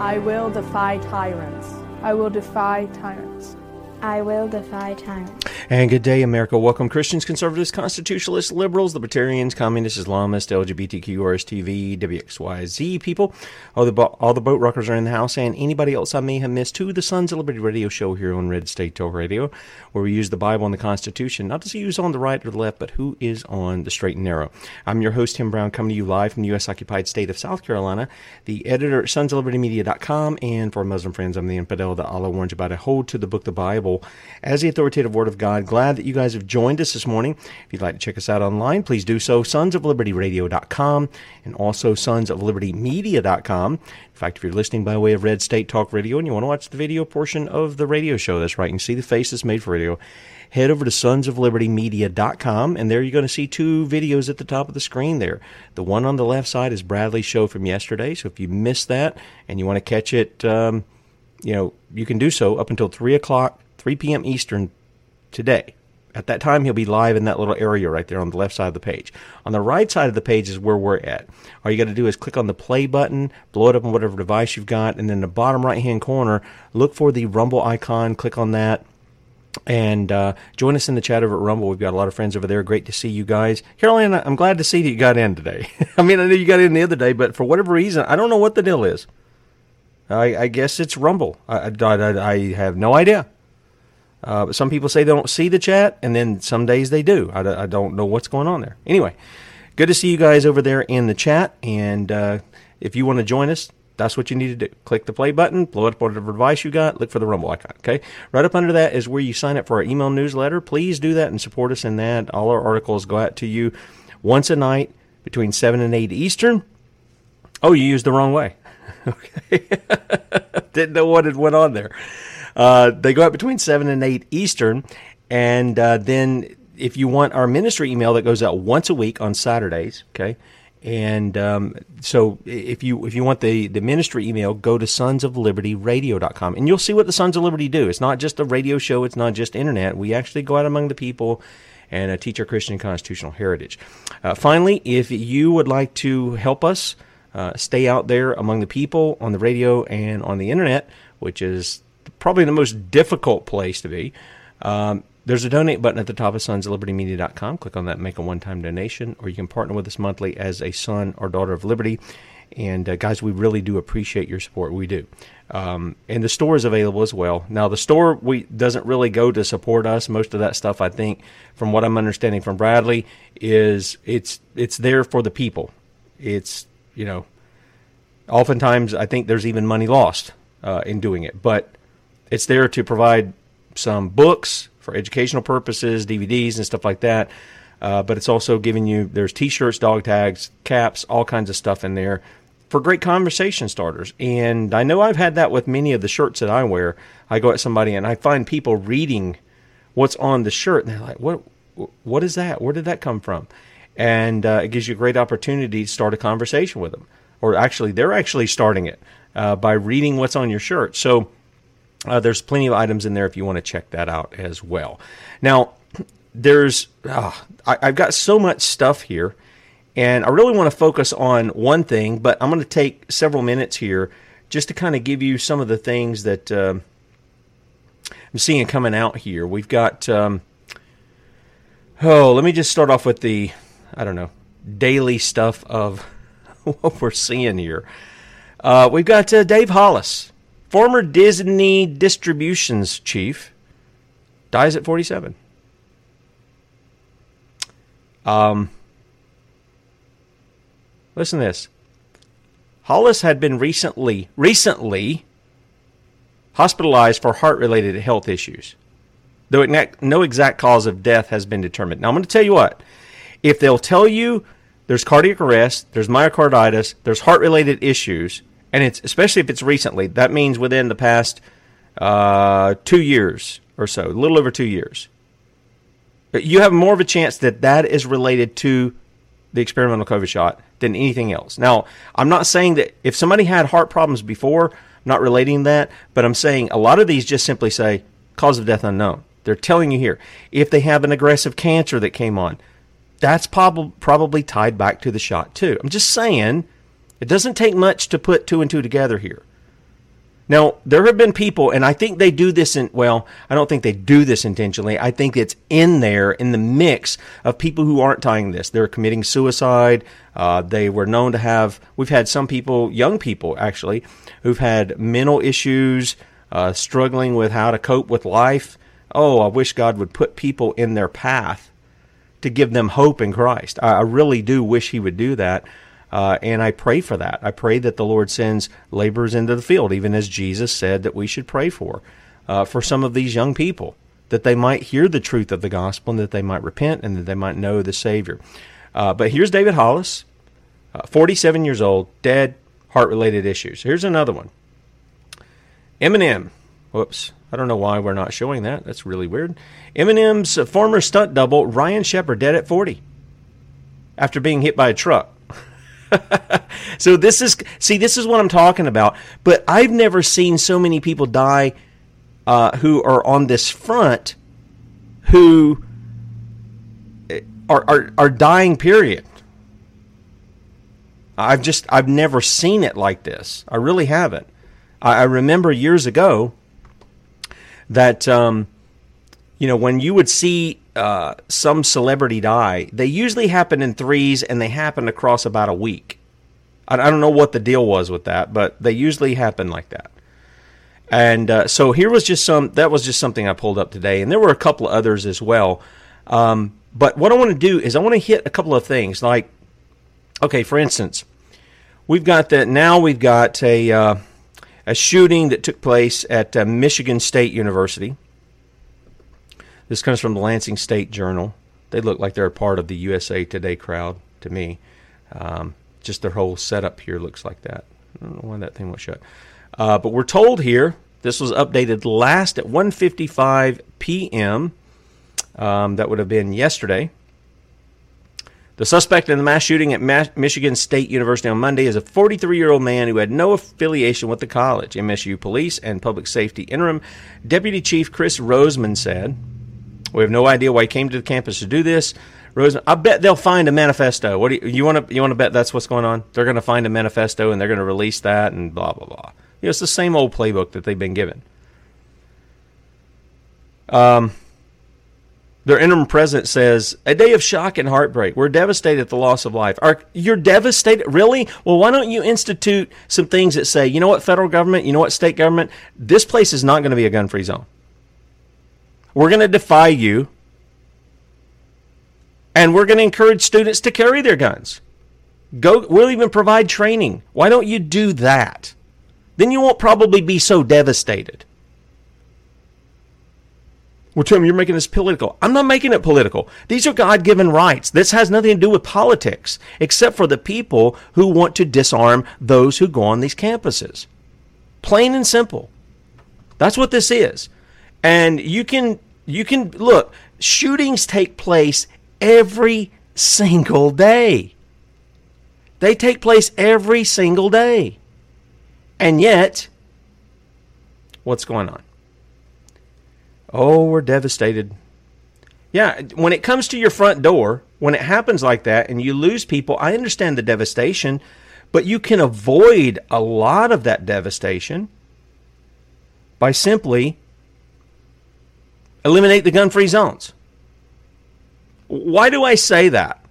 I will defy tyrants. I will defy tyrants. I will defy tyrants. And good day, America. Welcome, Christians, conservatives, constitutionalists, liberals, libertarians, communists, Islamists, LGBTQ, RSTV, WXYZ people. All the boat rockers are in the house, and anybody else I may have missed to the Sons of Liberty radio show here on Red State Talk Radio, where we use the Bible and the Constitution, not to see who's on the right or the left, but who is on the straight and narrow. I'm your host, Tim Brown, coming to you live from the U.S.-occupied state of South Carolina, the editor at sonsoflibertymedia.com, and for Muslim friends, I'm the infidel that Allah warns about. I hold to the book, the Bible, as the authoritative word of God. Glad that you guys have joined us this morning. If you'd like to check us out online, please do so. Sonsoflibertyradio.com and also sonsoflibertymedia.com. In fact, if you're listening by way of Red State Talk Radio and you want to watch the video portion of the radio show, that's right, and see the face that's made for radio, head over to sonsoflibertymedia.com, and there you're going to see two videos at the top of the screen there. The one on the left side is Bradley's show from yesterday, so if you missed that and you want to catch it, you can do so up until 3 p.m. Eastern today. At that time, he'll be live in that little area right there on the left side of the page. On the right side of the page is where we're at. All you got to do is click on the play button, blow it up on whatever device you've got, and then in the bottom right-hand corner, look for the Rumble icon, click on that, and join us in the chat over at Rumble. We've got a lot of friends over there. Great to see you guys. Caroline, I'm glad to see that you got in today. I mean, I knew you got in the other day, but for whatever reason, I don't know what the deal is. I guess it's Rumble. I have no idea. But some people say they don't see the chat, and then some days they do. I don't know what's going on there. Anyway, good to see you guys over there in the chat, and if you want to join us, that's what you need to do. Click the play button, blow it up on whatever device you got, look for the Rumble icon, okay? Right up under that is where you sign up for our email newsletter. Please do that and support us in that. All our articles go out to you once a night between 7 and 8 Eastern. Oh, you used the wrong way. Okay. Didn't know what had went on there. They go out between 7 and 8 Eastern, and then if you want our ministry email, that goes out once a week on Saturdays, okay? And so if you want the ministry email, go to sonsoflibertyradio.com, and you'll see what the Sons of Liberty do. It's not just a radio show. It's not just internet. We actually go out among the people and teach our Christian constitutional heritage. Finally, if you would like to help us stay out there among the people on the radio and on the internet, which is probably the most difficult place to be. There's a donate button at the top of sonsoflibertymedia.com. Click on that, make a one-time donation, or you can partner with us monthly as a son or daughter of liberty. And guys, we really do appreciate your support. We do. And the store is available as well. Now, the store doesn't really go to support us. Most of that stuff, I think, from what I'm understanding from Bradley, is it's there for the people. It's, you know, oftentimes I think there's even money lost in doing it. But it's there to provide some books for educational purposes, DVDs and stuff like that. But it's also giving you, there's T-shirts, dog tags, caps, all kinds of stuff in there for great conversation starters. And I know I've had that with many of the shirts that I wear. I go at somebody and I find people reading what's on the shirt. And they're like, what is that? Where did that come from? And it gives you a great opportunity to start a conversation with them. Or actually, they're actually starting it by reading what's on your shirt. So there's plenty of items in there if you want to check that out as well. Now, I've got so much stuff here, and I really want to focus on one thing, but I'm going to take several minutes here just to kind of give you some of the things that I'm seeing coming out here. We've got, let me just start off with the, daily stuff of what we're seeing here. We've got Dave Hollis, former Disney distributions chief, dies at 47. Listen to this. Hollis had been recently hospitalized for heart-related health issues, though no exact cause of death has been determined. Now, I'm going to tell you what. If they'll tell you there's cardiac arrest, there's myocarditis, there's heart-related issues, and it's especially if it's recently, that means within the past 2 years or so, a little over 2 years, you have more of a chance that that is related to the experimental COVID shot than anything else. Now, I'm not saying that if somebody had heart problems before, I'm not relating that, but I'm saying a lot of these just simply say cause of death unknown. They're telling you here. If they have an aggressive cancer that came on, that's probably tied back to the shot too. I'm just saying it doesn't take much to put two and two together here. Now, there have been people, and I think they do this I don't think they do this intentionally. I think it's in there, in the mix of people who aren't tying this. They're committing suicide. They were known to have, we've had some people, young people actually, who've had mental issues, struggling with how to cope with life. Oh, I wish God would put people in their path to give them hope in Christ. I really do wish he would do that. And I pray for that. I pray that the Lord sends laborers into the field, even as Jesus said that we should pray for some of these young people, that they might hear the truth of the gospel and that they might repent and that they might know the Savior. But here's David Hollis, 47 years old, dead, heart-related issues. Here's another one. Eminem. Whoops. I don't know why we're not showing that. That's really weird. Eminem's former stunt double, Ryan Shepherd, dead at 40 after being hit by a truck. So this is what I'm talking about. But I've never seen so many people die who are on this front, who are dying, period. I've never seen it like this. I really haven't. I remember years ago that when you would see some celebrity die, they usually happen in threes and they happen across about a week. I don't know what the deal was with that, but they usually happen like that. And so here was just something I pulled up today, and there were a couple of others as well. But what I want to do is I want to hit a couple of things. Like, okay, for instance, we've got a shooting that took place at Michigan State University. This comes from the Lansing State Journal. They look like they're a part of the USA Today crowd to me. Just their whole setup here looks like that. I don't know why that thing won't shut. But we're told here, this was updated last at 1:55 p.m. That would have been yesterday. The suspect in the mass shooting at Michigan State University on Monday is a 43-year-old man who had no affiliation with the college. MSU Police and Public Safety Interim Deputy Chief Chris Roseman said, We have no idea why he came to the campus to do this. Roseman, I bet they'll find a manifesto. What do you want to bet that's what's going on? They're going to find a manifesto and they're going to release that and blah blah blah. You know, it's the same old playbook that they've been given. Their interim president says, a day of shock and heartbreak. We're devastated at the loss of life. You're devastated? Really? Well, why don't you institute some things that say, you know what, federal government, you know what, state government, this place is not going to be a gun-free zone. We're going to defy you, and we're going to encourage students to carry their guns. We'll even provide training. Why don't you do that? Then you won't probably be so devastated. Well, Tim, you're making this political. I'm not making it political. These are God-given rights. This has nothing to do with politics, except for the people who want to disarm those who go on these campuses. Plain and simple. That's what this is. And you can look, shootings take place every single day. They take place every single day. And yet, what's going on? Oh, we're devastated. Yeah, when it comes to your front door, when it happens like that and you lose people, I understand the devastation, but you can avoid a lot of that devastation by simply eliminate the gun-free zones. Why do I say that?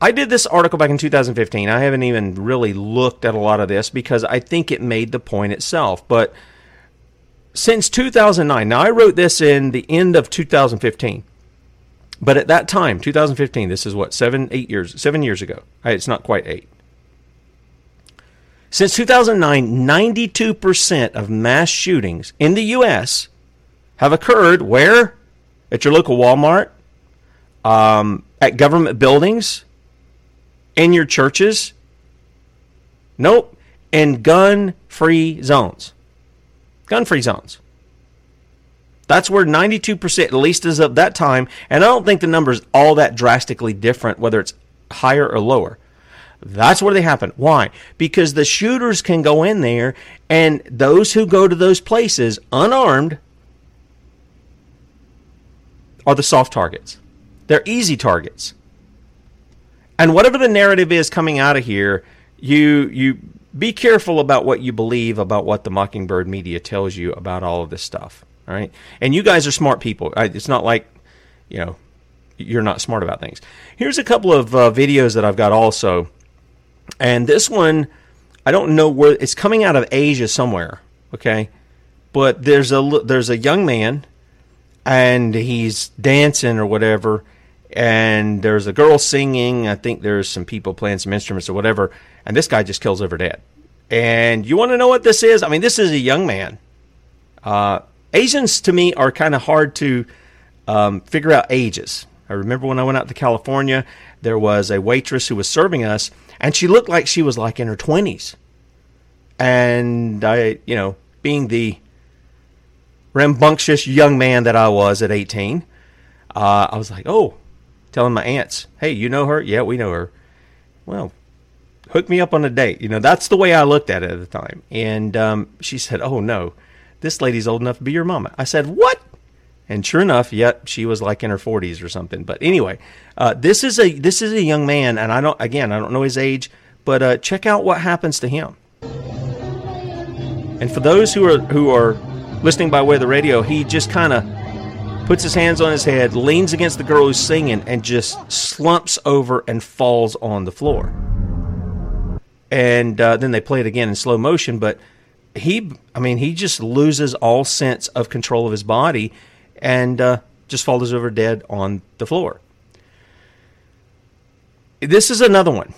I did this article back in 2015. I haven't even really looked at a lot of this because I think it made the point itself, but since 2009, now I wrote this in the end of 2015, but at that time, 2015, this is what, 7 years ago. It's not quite 8. Since 2009, 92% of mass shootings in the U.S. have occurred where? At your local Walmart, at government buildings, in your churches. Nope, in gun-free zones. Gun-free zones. That's where 92%, at least as of that time, and I don't think the number is all that drastically different, whether it's higher or lower. That's where they happen. Why? Because the shooters can go in there, and those who go to those places unarmed are the soft targets. They're easy targets. And whatever the narrative is coming out of here, you be careful about what you believe, about what the Mockingbird media tells you about all of this stuff, all right? And you guys are smart people. It's not like, you know, you're not smart about things. Here's a couple of videos that I've got also. And this one, I don't know where, it's coming out of Asia somewhere, okay? But there's a young man, and he's dancing or whatever, and there's a girl singing. I think there's some people playing some instruments or whatever, and this guy just kills over dead. And you want to know what this is? I mean, this is a young man. Asians, to me, are kind of hard to figure out ages. I remember when I went out to California, there was a waitress who was serving us, and she looked like she was like in her 20s. And I, you know, being the rambunctious young man that I was at 18, I was like, oh, telling my aunts, hey, you know her? Yeah, we know her. Well, hook me up on a date. You know, that's the way I looked at it at the time. And she said, oh, no, this lady's old enough to be your mama. I said, what? And sure enough, yep, she was like in her 40s or something. But anyway, this is a young man, and I don't know his age, but check out what happens to him. And for those who are listening by way of the radio, he just kind of puts his hands on his head, leans against the girl who's singing, and just slumps over and falls on the floor. And then they play it again in slow motion, but he just loses all sense of control of his body and just falls over dead on the floor. This is another one.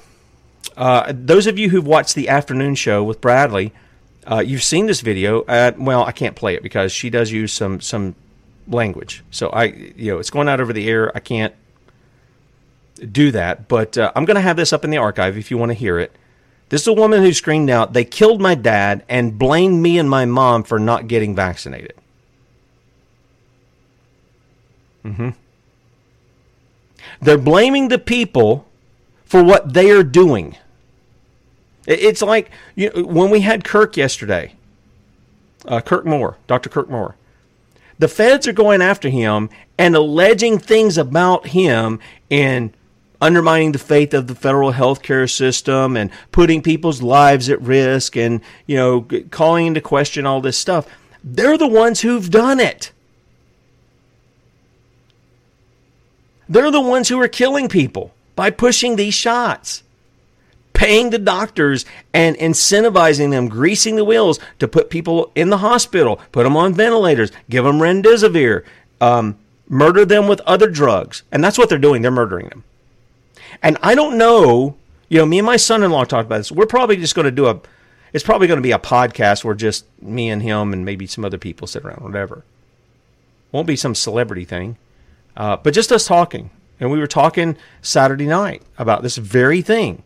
Those of you who've watched the afternoon show with Bradley, you've seen this video. Well, I can't play it because she does use some language, so it's going out over the air. I can't do that, but I'm going to have this up in the archive if you want to hear it. This is a woman who screamed out, "They killed my dad and blamed me and my mom for not getting vaccinated." Mm-hmm. They're blaming the people for what they are doing. It's like, you know, when we had Kirk yesterday, Kirk Moore, Dr. Kirk Moore. The feds are going after him and alleging things about him in undermining the faith of the federal health care system and putting people's lives at risk and, you know, calling into question all this stuff. They're the ones who've done it. They're the ones who are killing people by pushing these shots, paying the doctors and incentivizing them, greasing the wheels to put people in the hospital, put them on ventilators, give them remdesivir, murder them with other drugs. And that's what they're doing. They're murdering them. And I don't know, you know, me and my son-in-law talked about this. We're probably just going to do it's probably going to be a podcast where just me and him and maybe some other people sit around, whatever. Won't be some celebrity thing, but just us talking. And we were talking Saturday night about this very thing.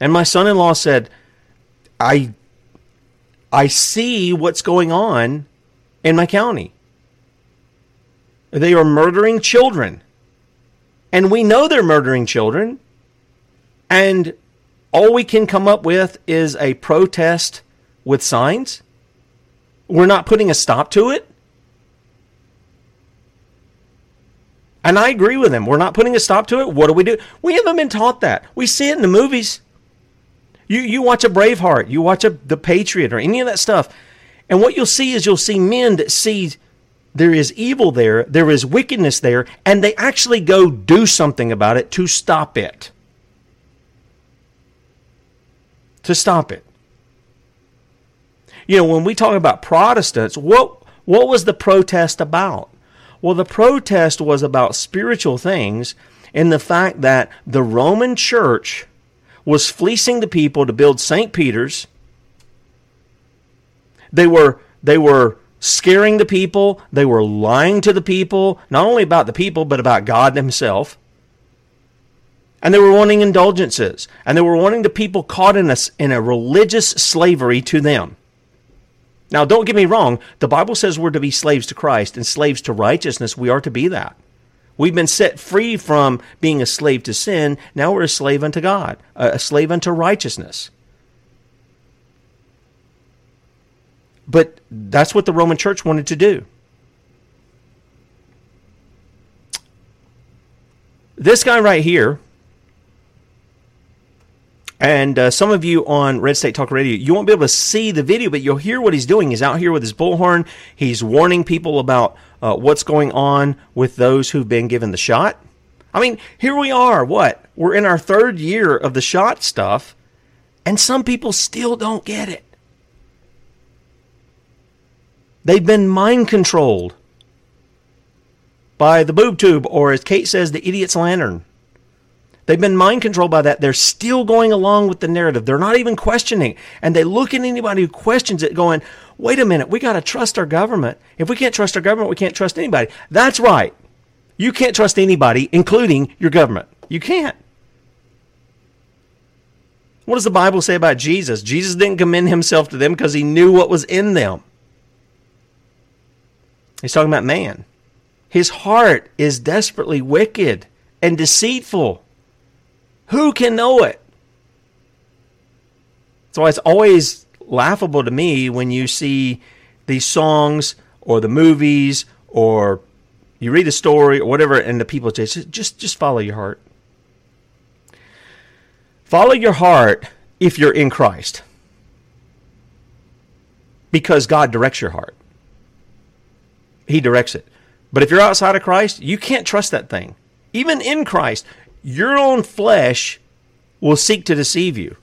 And my son-in-law said, I see what's going on in my county. They are murdering children. And we know they're murdering children, and all we can come up with is a protest with signs. We're not putting a stop to it. And I agree with him. We're not putting a stop to it. What do we do? We haven't been taught that. We see it in the movies. You watch a Braveheart, you watch the Patriot or any of that stuff, and what you'll see men that see there is evil there, there is wickedness there, and they actually go do something about it to stop it. To stop it. You know, when we talk about Protestants, what was the protest about? Well, the protest was about spiritual things and the fact that the Roman church was fleecing the people to build St. Peter's. They were scaring the people. They were lying to the people, not only about the people, but about God himself. And they were wanting indulgences. And they were wanting the people caught in a religious slavery to them. Now, don't get me wrong. The Bible says we're to be slaves to Christ and slaves to righteousness. We are to be that. We've been set free from being a slave to sin. Now we're a slave unto God, a slave unto righteousness. But that's what the Roman church wanted to do. This guy right here, and some of you on Red State Talk Radio, you won't be able to see the video, but you'll hear what he's doing. He's out here with his bullhorn. He's warning people about what's going on with those who've been given the shot. I mean, here we are, We're in our third year of the shot stuff, and some people still don't get it. They've been mind-controlled by the boob tube, or as Kate says, the idiot's lantern. They've been mind-controlled by that. They're still going along with the narrative. They're not even questioning. And they look at anybody who questions it going, wait a minute, we got to trust our government. If we can't trust our government, we can't trust anybody. That's right. You can't trust anybody, including your government. You can't. What does the Bible say about Jesus? Jesus didn't commend himself to them because he knew what was in them. He's talking about man. His heart is desperately wicked and deceitful. Who can know it? So it's always laughable to me when you see these songs or the movies or you read a story or whatever, and the people say, just follow your heart. Follow your heart if you're in Christ, because God directs your heart. He directs it. But if you're outside of Christ, you can't trust that thing. Even in Christ, your own flesh will seek to deceive you.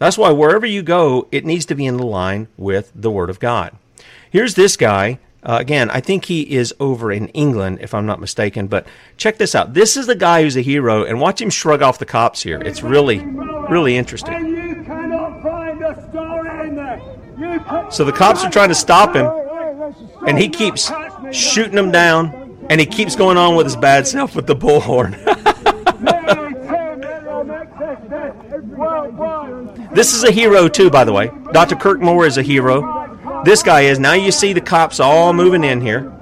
That's why wherever you go, it needs to be in line with the Word of God. Here's this guy. Again, I think he is over in England, if I'm not mistaken. But check this out. This is the guy who's a hero. And watch him shrug off the cops here. It's really, really interesting. And you cannot find a story in there. So the cops are trying to stop him. And he keeps shooting them down, and he keeps going on with his bad self with the bullhorn. This is a hero, too, by the way. Dr. Kirk Moore is a hero. This guy is. Now you see the cops all moving in here.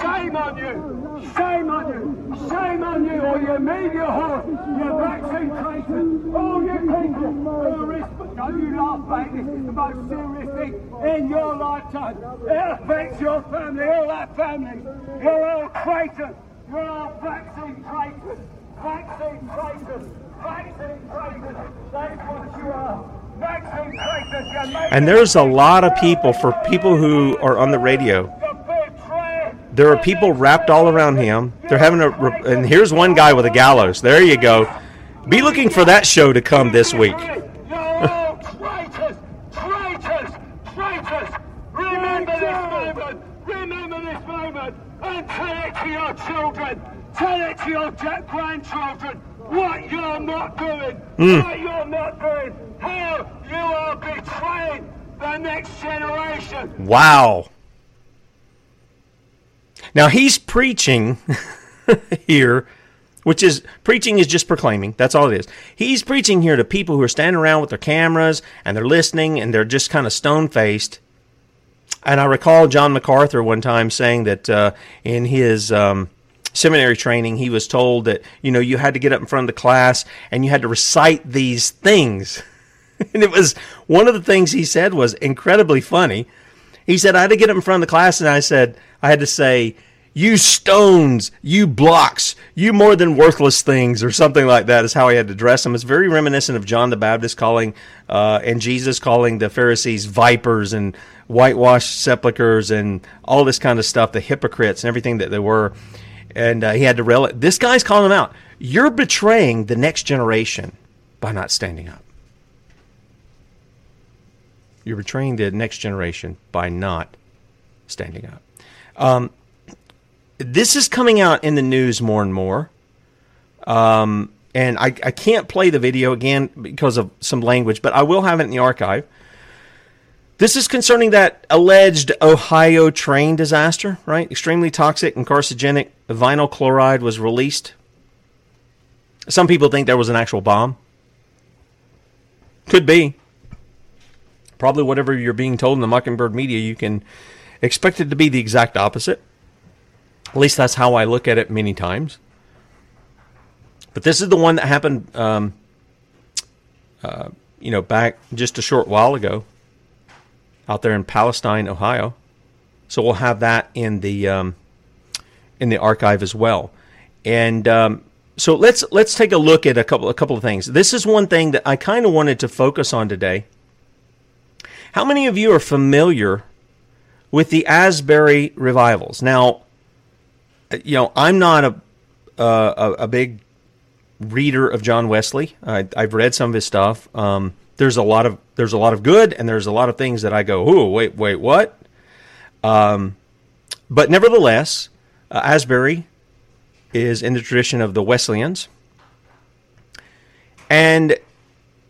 Shame on you! Shame on you! Shame on you! Or you made your horse! You're vaccine traitors! Don't you laugh, baby. It's the most serious thing in your lifetime. It affects your family, all our families. You're all traitors. You're all vaccine traitors. Vaccine traitors. Vaccine traitors. That's what you are. Vaccine traitors. And there's a lot of people, for people who are on the radio, there are people wrapped all around him. They're having a... And here's one guy with a gallows. There you go. Be looking for that show to come this week. Tell it to your grandchildren what you're not doing, what you're not doing, how you are betraying the next generation. Wow. Now he's preaching here, which is, preaching is just proclaiming. That's all it is. He's preaching here to people who are standing around with their cameras and they're listening and they're just kind of stone-faced. And I recall John MacArthur one time saying that in his... seminary training, he was told that, you know, you had to get up in front of the class and you had to recite these things. And it was one of the things he said was incredibly funny. He said, I had to get up in front of the class and I had to say, you stones, you blocks, you more than worthless things, or something like that is how he had to address them. It's very reminiscent of John the Baptist calling and Jesus calling the Pharisees vipers and whitewashed sepulchres and all this kind of stuff, the hypocrites and everything that they were. And he had to rail it. This guy's calling him out. You're betraying the next generation by not standing up. You're betraying the next generation by not standing up. This is coming out in the news more and more. And I can't play the video again because of some language, but I will have it in the archive. This is concerning that alleged Ohio train disaster, right? Extremely toxic and carcinogenic vinyl chloride was released. Some people think there was an actual bomb. Could be. Probably whatever you're being told in the Mockingbird media, you can expect it to be the exact opposite. At least that's how I look at it many times. But this is the one that happened, back just a short while ago, out there in Palestine, Ohio. So we'll have that in the archive as well. And so let's take a look at a couple of things. This is one thing that I kind of wanted to focus on today. How many of you are familiar with the Asbury revivals? Now, you know, I'm not a big reader of John Wesley. I've read some of his stuff. There's a lot of good, and there's a lot of things that I go, ooh, wait, what? But nevertheless, Asbury is in the tradition of the Wesleyans, and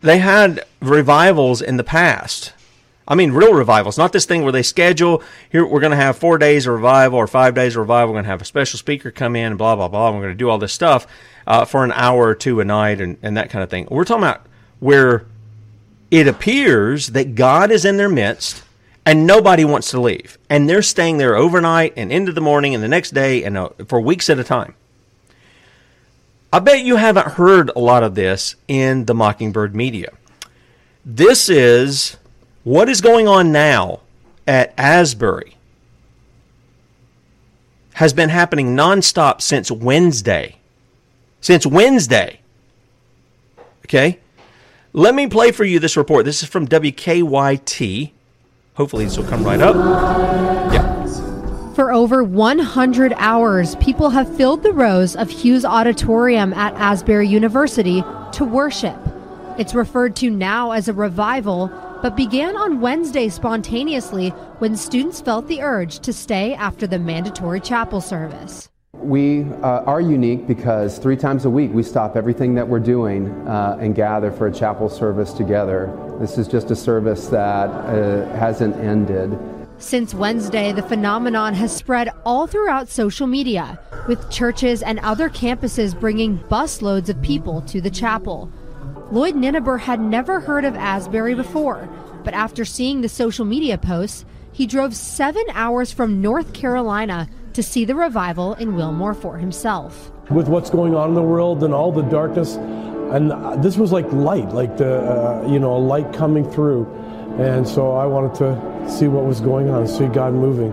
they had revivals in the past. I mean, real revivals, not this thing where they schedule, here we're going to have 4 days of revival or 5 days of revival, we're going to have a special speaker come in, blah, blah, blah, and we're going to do all this stuff for an hour or two a night and that kind of thing. We're talking about where... It appears that God is in their midst and nobody wants to leave. And they're staying there overnight and into the morning and the next day and for weeks at a time. I bet you haven't heard a lot of this in the Mockingbird media. This is what is going on now at Asbury. Has been happening nonstop since Wednesday. Okay? Let me play for you this report. This is from WKYT. Hopefully this will come right up. Yeah. For over 100 hours, people have filled the rows of Hughes Auditorium at Asbury University to worship. It's referred to now as a revival, but began on Wednesday spontaneously when students felt the urge to stay after the mandatory chapel service. We are unique because 3 times a week we stop everything that we're doing and gather for a chapel service together. This is just a service that hasn't ended. Since Wednesday, the phenomenon has spread all throughout social media, with churches and other campuses bringing busloads of people to the chapel. Lloyd Ninneber had never heard of Asbury before, but after seeing the social media posts, he drove 7 hours from North Carolina to see the revival in Wilmore for himself. With what's going on in the world and all the darkness, And this was like light, like the light coming through. And so I wanted to see what was going on, see God moving.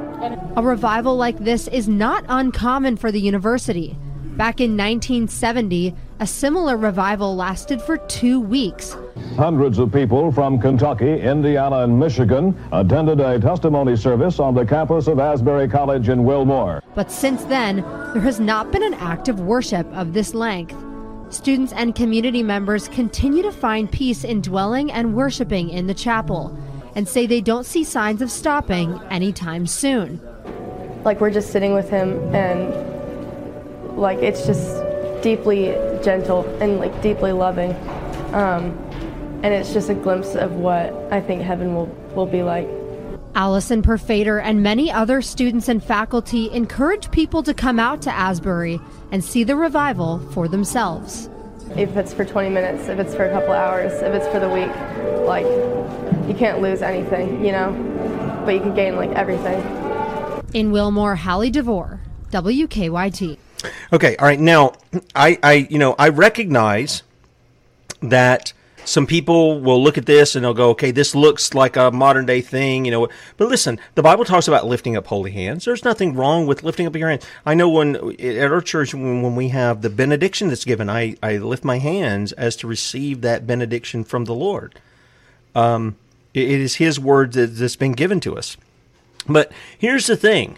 A revival like this is not uncommon for the university. Back in 1970, a similar revival lasted for 2 weeks. Hundreds of people from Kentucky, Indiana, and Michigan attended a testimony service on the campus of Asbury College in Wilmore. But since then, there has not been an active worship of this length. Students and community members continue to find peace in dwelling and worshiping in the chapel and say they don't see signs of stopping anytime soon. Like, we're just sitting with him and like it's just deeply gentle and like deeply loving. And it's just a glimpse of what I think heaven will be like. Allison Perfader and many other students and faculty encourage people to come out to Asbury and see the revival for themselves. If it's for 20 minutes, if it's for a couple hours, if it's for the week, like, you can't lose anything, you know, but you can gain, like, everything. In Wilmore, Hallie DeVore, WKYT. Okay, all right, now, I recognize that some people will look at this and they'll go, okay, this looks like a modern day thing, you know. But listen, the Bible talks about lifting up holy hands. There's nothing wrong with lifting up your hands. I know at our church, when we have the benediction that's given, I lift my hands as to receive that benediction from the Lord. It is His word that's been given to us. But here's the thing.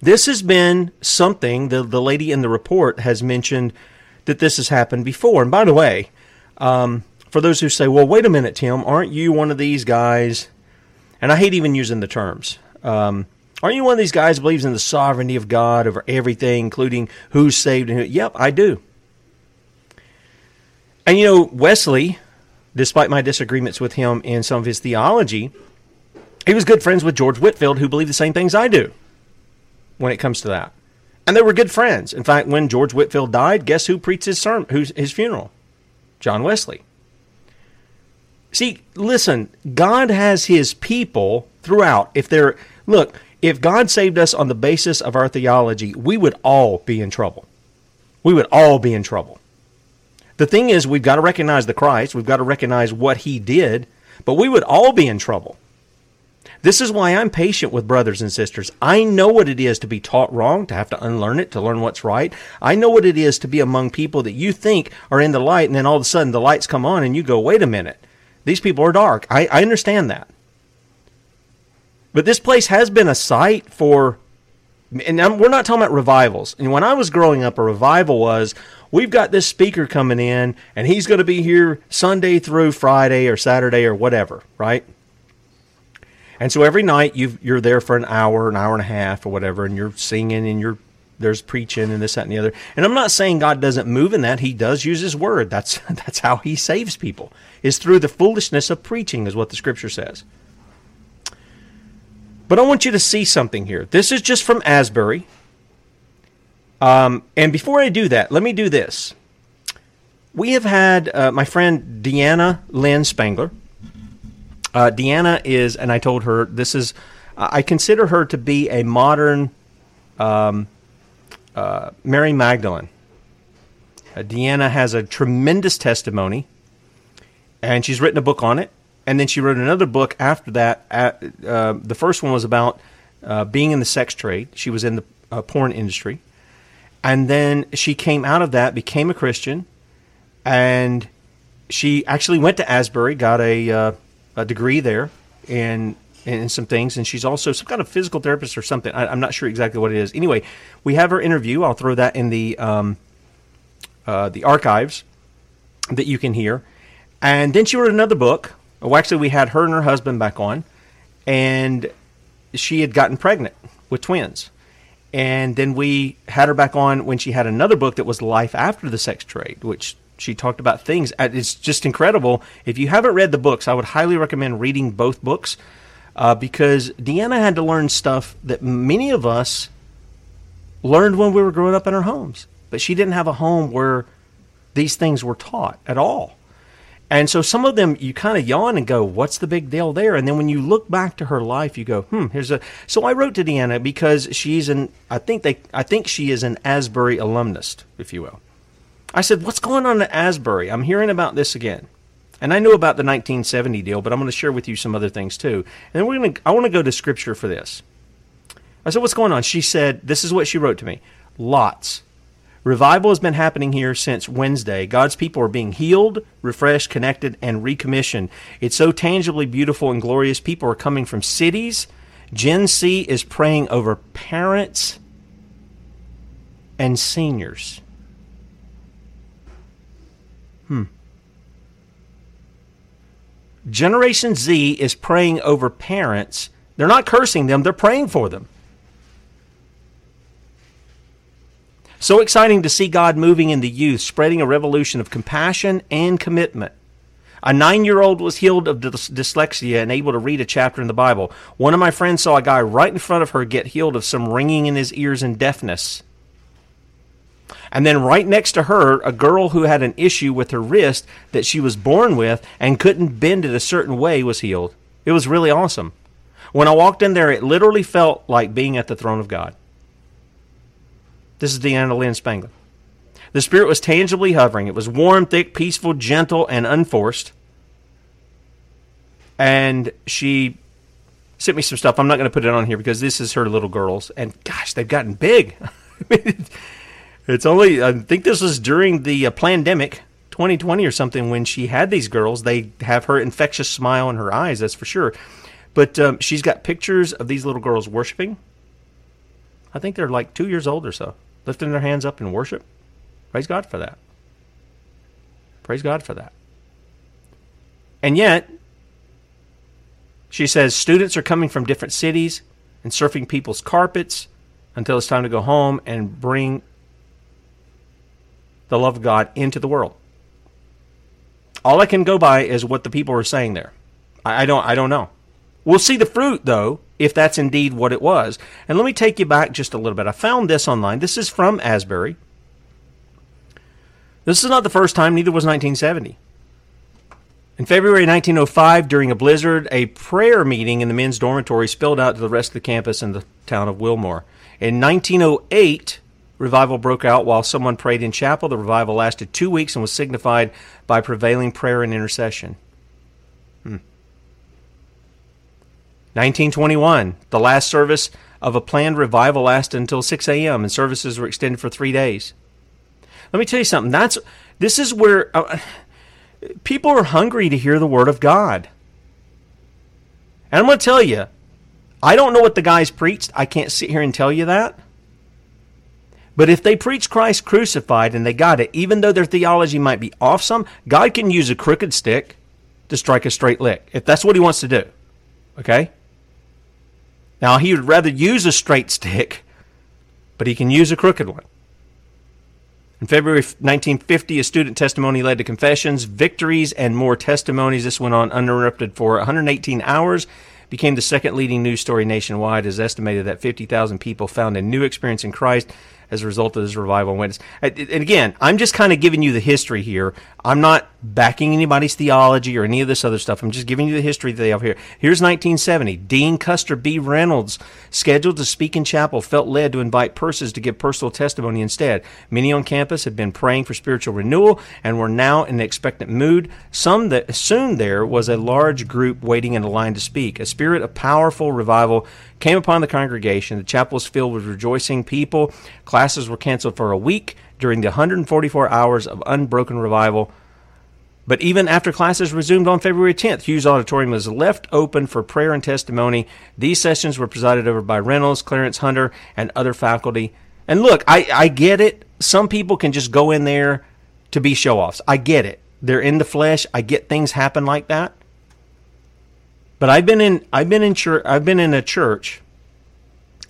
This has been something, the lady in the report has mentioned that this has happened before. And by the way, for those who say, well, wait a minute, Tim, aren't you one of these guys? And I hate even using the terms. Aren't you one of these guys who believes in the sovereignty of God over everything, including who's saved and who? Yep, I do. And, Wesley, despite my disagreements with him and some of his theology, he was good friends with George Whitefield, who believed the same things I do when it comes to that. And they were good friends. In fact, when George Whitefield died, guess who preached his sermon, his funeral? John Wesley. See, listen, God has His people throughout. If God saved us on the basis of our theology, we would all be in trouble. We would all be in trouble. The thing is, we've got to recognize the Christ. We've got to recognize what He did, but we would all be in trouble. This is why I'm patient with brothers and sisters. I know what it is to be taught wrong, to have to unlearn it, to learn what's right. I know what it is to be among people that you think are in the light, and then all of a sudden the lights come on and you go, wait a minute. These people are dark. I understand that. But this place has been a site for, and we're not talking about revivals. And when I was growing up, a revival was, we've got this speaker coming in, and he's going to be here Sunday through Friday or Saturday or whatever, right? And so every night you're there for an hour and a half or whatever, and you're singing and there's preaching and this, that, and the other. And I'm not saying God doesn't move in that. He does use His word. That's how He saves people, is through the foolishness of preaching, is what the Scripture says. But I want you to see something here. This is just from Asbury. And before I do that, let me do this. We have had my friend Deanna Lynn Spangler. Deanna is, and I told her, this is, I consider her to be a modern Mary Magdalene. Deanna has a tremendous testimony, and she's written a book on it. And then she wrote another book after that. The first one was about being in the sex trade. She was in the porn industry. And then she came out of that, became a Christian, and she actually went to Asbury, got a degree there and some things, and she's also some kind of physical therapist or something. I'm not sure exactly what it is. Anyway, we have her interview. I'll throw that in the archives that you can hear. And then she wrote another book. Well, actually, we had her and her husband back on, and she had gotten pregnant with twins. And then we had her back on when she had another book that was Life After the Sex Trade, which she talked about things. It's just incredible. If you haven't read the books, I would highly recommend reading both books. Because Deanna had to learn stuff that many of us learned when we were growing up in our homes. But she didn't have a home where these things were taught at all. And so some of them, you kind of yawn and go, what's the big deal there? And then when you look back to her life, you go, here's a... So I wrote to Deanna because she's an... I think she is an Asbury alumnist, if you will. I said, what's going on at Asbury? I'm hearing about this again. And I knew about the 1970 deal, but I'm going to share with you some other things too. And then I want to go to Scripture for this. I said, what's going on? She said, this is what she wrote to me. Lots. Revival has been happening here since Wednesday. God's people are being healed, refreshed, connected, and recommissioned. It's so tangibly beautiful and glorious. People are coming from cities. Gen C is praying over parents and seniors. Generation Z is praying over parents. They're not cursing them. They're praying for them. So exciting to see God moving in the youth, spreading a revolution of compassion and commitment. A 9-year-old was healed of dyslexia and able to read a chapter in the Bible. One of my friends saw a guy right in front of her get healed of some ringing in his ears and deafness. And then right next to her, a girl who had an issue with her wrist that she was born with and couldn't bend it a certain way was healed. It was really awesome. When I walked in there, it literally felt like being at the throne of God. This is Deanna Lynn Spangler. The Spirit was tangibly hovering. It was warm, thick, peaceful, gentle, and unforced. And she sent me some stuff. I'm not going to put it on here because this is her little girls. And gosh, they've gotten big. It's only, I think this was during the pandemic, 2020 or something, when she had these girls. They have her infectious smile in her eyes, that's for sure. But she's got pictures of these little girls worshiping. I think they're like 2 years old or so, lifting their hands up in worship. Praise God for that. Praise God for that. And yet, she says, students are coming from different cities and surfing people's carpets until it's time to go home and bring the love of God into the world. All I can go by is what the people are saying there. I don't know. We'll see the fruit, though, if that's indeed what it was. And let me take you back just a little bit. I found this online. This is from Asbury. This is not the first time, neither was 1970. In February 1905, during a blizzard, a prayer meeting in the men's dormitory spilled out to the rest of the campus in the town of Wilmore. In 1908... revival broke out while someone prayed in chapel. The revival lasted 2 weeks and was signified by prevailing prayer and intercession. 1921, the last service of a planned revival lasted until 6 a.m. and services were extended for 3 days. Let me tell you something. This is where people are hungry to hear the Word of God. And I'm going to tell you, I don't know what the guys preached. I can't sit here and tell you that. But if they preach Christ crucified and they got it, even though their theology might be off some, God can use a crooked stick to strike a straight lick, if that's what he wants to do. Okay? Now, he would rather use a straight stick, but he can use a crooked one. In February 1950, a student testimony led to confessions, victories, and more testimonies. This went on uninterrupted for 118 hours. Became the second leading news story nationwide. It is estimated that 50,000 people found a new experience in Christ as a result of this revival witness. And again, I'm just kind of giving you the history here. I'm not backing anybody's theology or any of this other stuff. I'm just giving you the history that they have here. Here's 1970. Dean Custer B. Reynolds, scheduled to speak in chapel, felt led to invite persons to give personal testimony instead. Many on campus had been praying for spiritual renewal and were now in an expectant mood. Soon there was a large group waiting in a line to speak. A spirit of powerful revival came upon the congregation. The chapel was filled with rejoicing people. Classes were canceled for a week during the 144 hours of unbroken revival. But even after classes resumed on February 10th, Hughes Auditorium was left open for prayer and testimony. These sessions were presided over by Reynolds, Clarence Hunter, and other faculty. And look, I get it. Some people can just go in there to be show-offs. I get it. They're in the flesh. I get things happen like that. But I've been in a church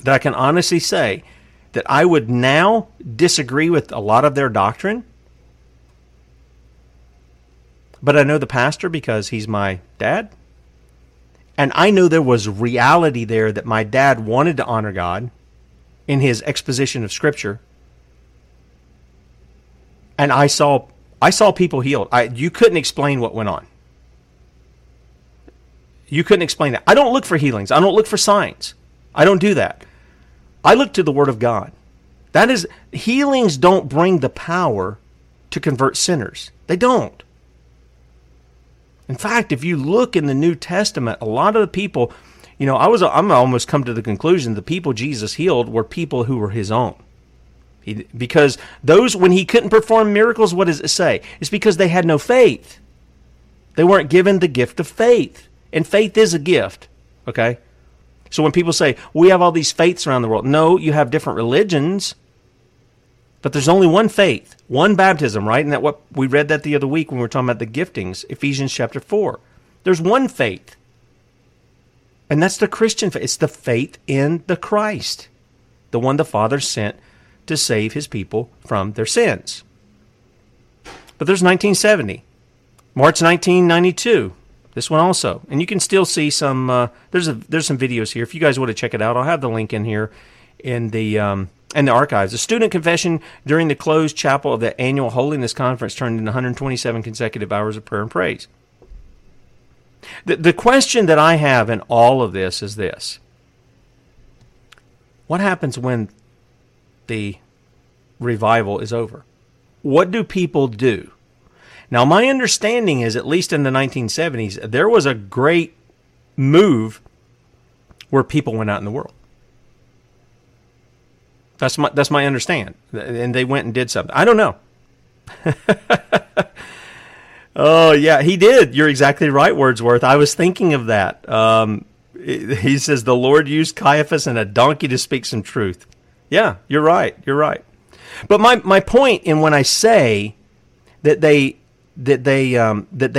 that I can honestly say that I would now disagree with a lot of their doctrine. But I know the pastor because he's my dad. And I know there was reality there that my dad wanted to honor God in his exposition of Scripture. And I saw people healed. You couldn't explain what went on. You couldn't explain that. I don't look for healings. I don't look for signs. I don't do that. I look to the Word of God. That is, healings don't bring the power to convert sinners. They don't. In fact, if you look in the New Testament, a lot of the people, you know, I'm almost come to the conclusion the people Jesus healed were people who were his own. Because those, when he couldn't perform miracles, what does it say? It's because they had no faith. They weren't given the gift of faith. And faith is a gift, okay? So when people say, we have all these faiths around the world. No, you have different religions. But there's only one faith, one baptism, right? And that what we read that the other week when we were talking about the giftings, Ephesians chapter 4. There's one faith. And that's the Christian faith. It's the faith in the Christ, the one the Father sent to save his people from their sins. But there's 1970, March 1992, this one also. And you can still see some, there's some videos here. If you guys want to check it out, I'll have the link in here in the... and the archives. The student confession during the closed chapel of the annual Holiness Conference turned into 127 consecutive hours of prayer and praise. The question that I have in all of this is this. What happens when the revival is over? What do people do? Now, my understanding is, at least in the 1970s, there was a great move where people went out in the world. That's my understand, and they went and did something. I don't know. Oh, yeah, he did. You're exactly right, Wordsworth. I was thinking of that. He says, the Lord used Caiaphas and a donkey to speak some truth. Yeah, you're right. You're right. But my point in when I say that they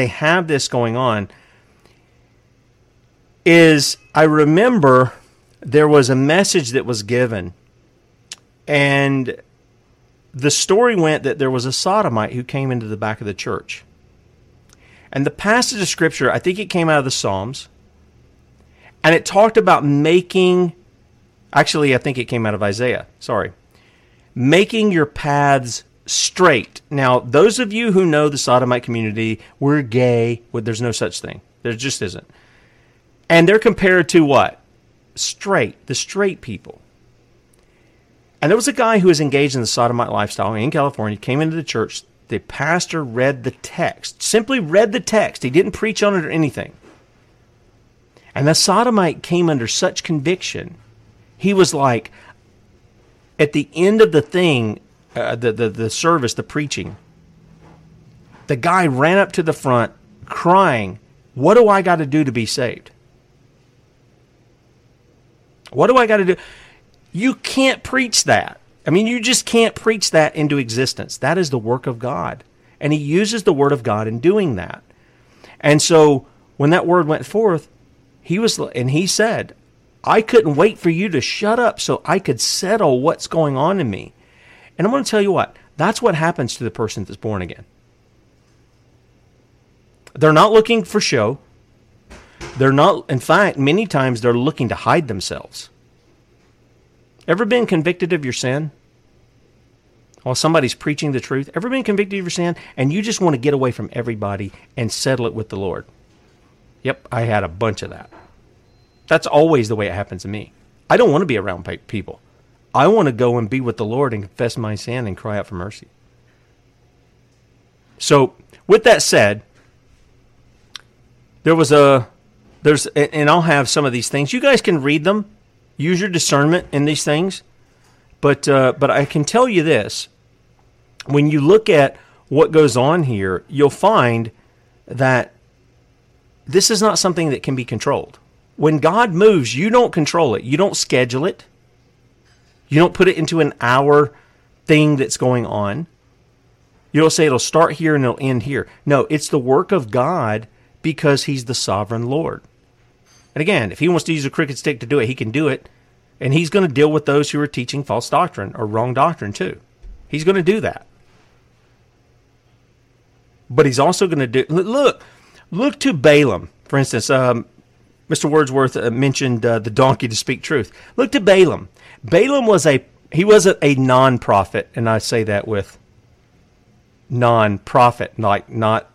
have this going on is I remember there was a message that was given. And the story went that there was a sodomite who came into the back of the church. And the passage of Scripture, I think it came out of the Psalms, and it talked about making, actually I think it came out of Isaiah, sorry, making your paths straight. Now, those of you who know the sodomite community, we're gay, well, there's no such thing. There just isn't. And they're compared to what? Straight, the straight people. And there was a guy who was engaged in the sodomite lifestyle in California, came into the church. The pastor read the text, simply read the text. He didn't preach on it or anything. And the sodomite came under such conviction. He was like, at the end of the thing, the service, the preaching, the guy ran up to the front crying, what do I got to do to be saved? What do I got to do? You can't preach that. I mean, you just can't preach that into existence. That is the work of God. And he uses the word of God in doing that. And so when that word went forth, he said, I couldn't wait for you to shut up so I could settle what's going on in me. And I'm going to tell you what, that's what happens to the person that's born again. They're not looking for show. They're not, in fact, many times they're looking to hide themselves. Ever been convicted of your sin? While somebody's preaching the truth, ever been convicted of your sin? And you just want to get away from everybody and settle it with the Lord. Yep, I had a bunch of that. That's always the way it happens to me. I don't want to be around people. I want to go and be with the Lord and confess my sin and cry out for mercy. So, with that said, and I'll have some of these things. You guys can read them. Use your discernment in these things. But I can tell you this. When you look at what goes on here, you'll find that this is not something that can be controlled. When God moves, you don't control it. You don't schedule it. You don't put it into an hour thing that's going on. You don't say it'll start here and it'll end here. No, it's the work of God because he's the sovereign Lord. And again, if he wants to use a cricket stick to do it, he can do it. And he's going to deal with those who are teaching false doctrine or wrong doctrine too. He's going to do that. But he's also going to do... Look to Balaam. For instance, Mr. Wordsworth mentioned the donkey to speak truth. Look to Balaam. Balaam wasn't a non-prophet, and I say that with non-prophet, like not...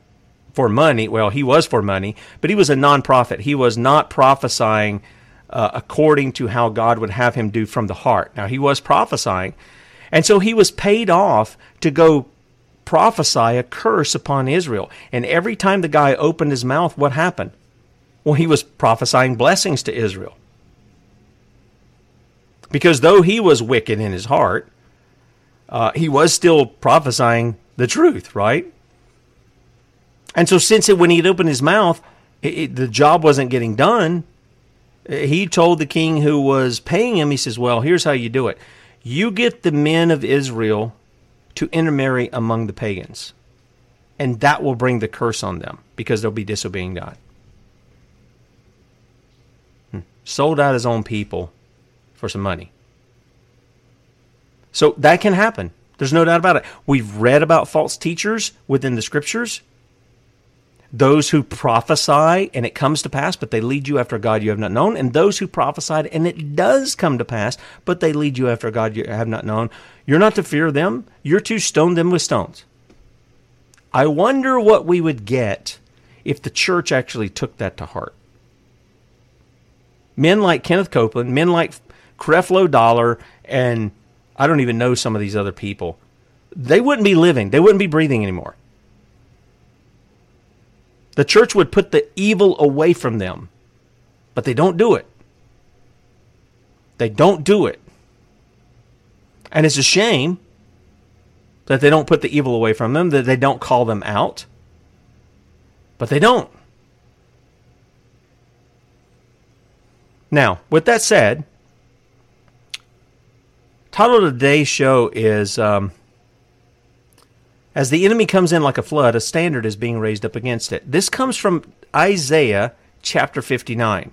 for money. Well, he was for money, but he was a non-prophet. He was not prophesying according to how God would have him do from the heart. Now, he was prophesying, and so he was paid off to go prophesy a curse upon Israel. And every time the guy opened his mouth, what happened? Well, he was prophesying blessings to Israel. Because though he was wicked in his heart, he was still prophesying the truth, right? And so since when he'd opened his mouth, the job wasn't getting done. He told the king who was paying him, he says, well, here's how you do it. You get the men of Israel to intermarry among the pagans, and that will bring the curse on them because they'll be disobeying God. Sold out his own people for some money. So that can happen. There's no doubt about it. We've read about false teachers within the scriptures, those who prophesy and it comes to pass, but they lead you after a God you have not known, and those who prophesied and it does come to pass, but they lead you after a God you have not known. You're not to fear them. You're to stone them with stones. I wonder what we would get if the church actually took that to heart. Men like Kenneth Copeland, men like Creflo Dollar, and I don't even know some of these other people. They wouldn't be living. They wouldn't be breathing anymore. The church would put the evil away from them, but they don't do it. They don't do it. And it's a shame that they don't put the evil away from them, that they don't call them out, but they don't. Now, with that said, title of today's show is As the Enemy Comes In Like a Flood, a Standard is Being Raised Up Against It. This comes from Isaiah chapter 59.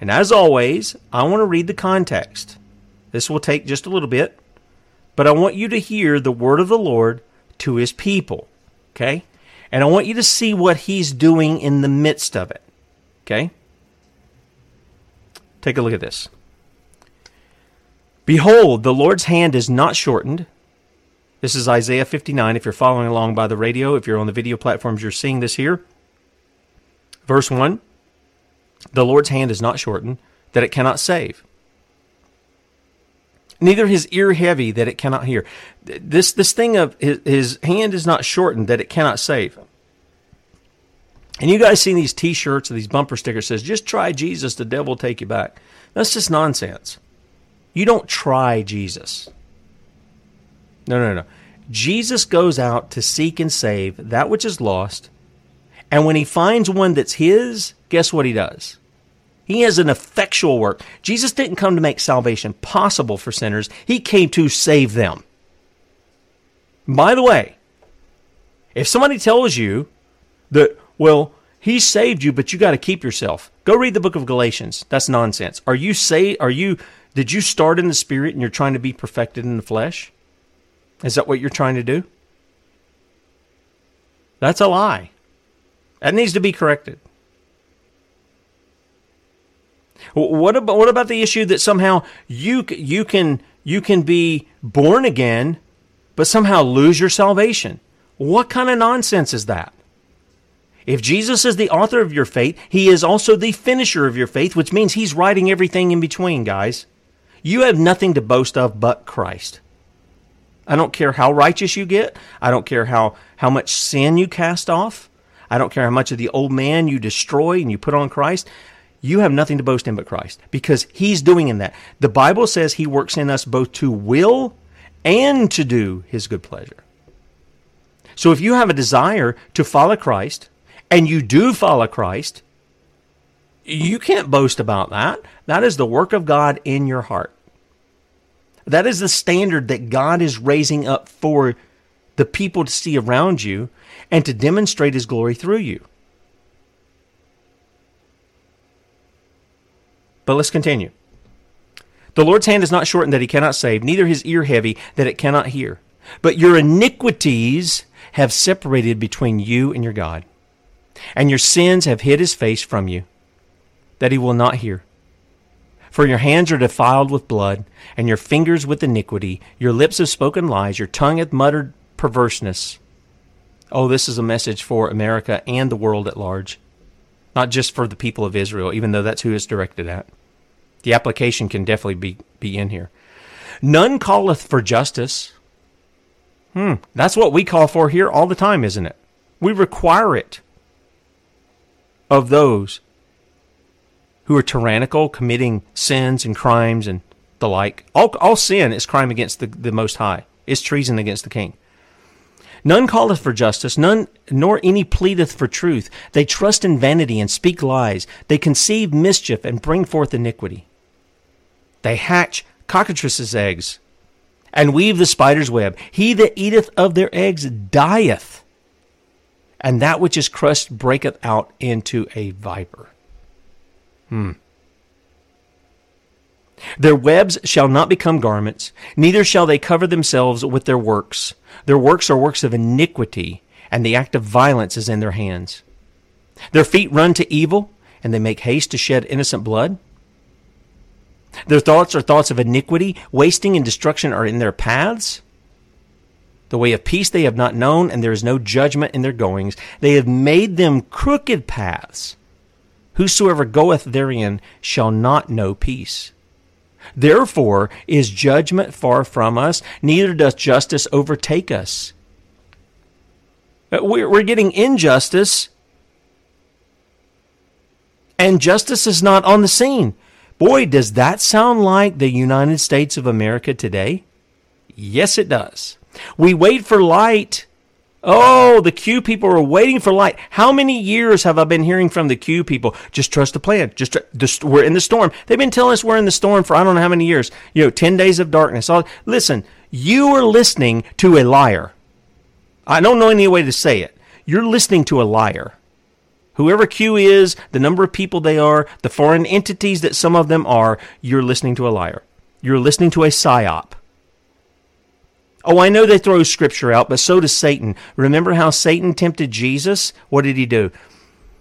And as always, I want to read the context. This will take just a little bit, but I want you to hear the word of the Lord to his people, okay? And I want you to see what he's doing in the midst of it, okay? Take a look at this. Behold, the Lord's hand is not shortened. This is Isaiah 59. If you're following along by the radio, if you're on the video platforms, you're seeing this here. Verse 1, the Lord's hand is not shortened, that it cannot save. Neither his ear heavy, that it cannot hear. This thing of his hand is not shortened, that it cannot save. And you guys seen these T-shirts or these bumper stickers that says, just try Jesus, the devil will take you back. That's just nonsense. You don't try Jesus. No. Jesus goes out to seek and save that which is lost. And when he finds one that's his, guess what he does? He has an effectual work. Jesus didn't come to make salvation possible for sinners. He came to save them. By the way, if somebody tells you that, well, he saved you, but you got to keep yourself, go read the book of Galatians. That's nonsense. Did you start in the spirit and you're trying to be perfected in the flesh? Is that what you're trying to do? That's a lie. That needs to be corrected. What about the issue that somehow you can be born again, but somehow lose your salvation? What kind of nonsense is that? If Jesus is the author of your faith, he is also the finisher of your faith, which means he's writing everything in between, guys. You have nothing to boast of but Christ. I don't care how righteous you get. I don't care how much sin you cast off. I don't care how much of the old man you destroy and you put on Christ. You have nothing to boast in but Christ because he's doing in that. The Bible says he works in us both to will and to do his good pleasure. So if you have a desire to follow Christ, and you do follow Christ, you can't boast about that. That is the work of God in your heart. That is the standard that God is raising up for the people to see around you and to demonstrate his glory through you. But let's continue. The Lord's hand is not shortened that he cannot save, neither his ear heavy that it cannot hear. But your iniquities have separated between you and your God. And your sins have hid his face from you, that he will not hear. For your hands are defiled with blood, and your fingers with iniquity. Your lips have spoken lies, your tongue hath muttered perverseness. Oh, this is a message for America and the world at large, not just for the people of Israel, even though that's who it's directed at. The application can definitely be in here. None calleth for justice, That's what we call for here all the time, isn't it? We require it of those who are tyrannical, committing sins and crimes and the like. All sin is crime against the Most High. It's treason against the King. None calleth for justice, none nor any pleadeth for truth. They trust in vanity and speak lies. They conceive mischief and bring forth iniquity. They hatch cockatrices' eggs and weave the spider's web. He that eateth of their eggs dieth, and that which is crushed breaketh out into a viper. Their webs shall not become garments, neither shall they cover themselves with their works. Their works are works of iniquity, and the act of violence is in their hands. Their feet run to evil, and they make haste to shed innocent blood. Their thoughts are thoughts of iniquity. Wasting and destruction are in their paths. The way of peace they have not known, and there is no judgment in their goings. They have made them crooked paths. Whosoever goeth therein shall not know peace. Therefore is judgment far from us, neither doth justice overtake us. We're getting injustice, and justice is not on the scene. Boy, does that sound like the United States of America today? Yes, it does. We wait for light. Oh, the Q people are waiting for light. How many years have I been hearing from the Q people? Just trust the plan. We're in the storm. They've been telling us we're in the storm for I don't know how many years. 10 days of darkness. Listen, you are listening to a liar. I don't know any way to say it. You're listening to a liar. Whoever Q is, the number of people they are, the foreign entities that some of them are, you're listening to a liar. You're listening to a psyop. Oh, I know they throw scripture out, but so does Satan. Remember how Satan tempted Jesus? What did he do?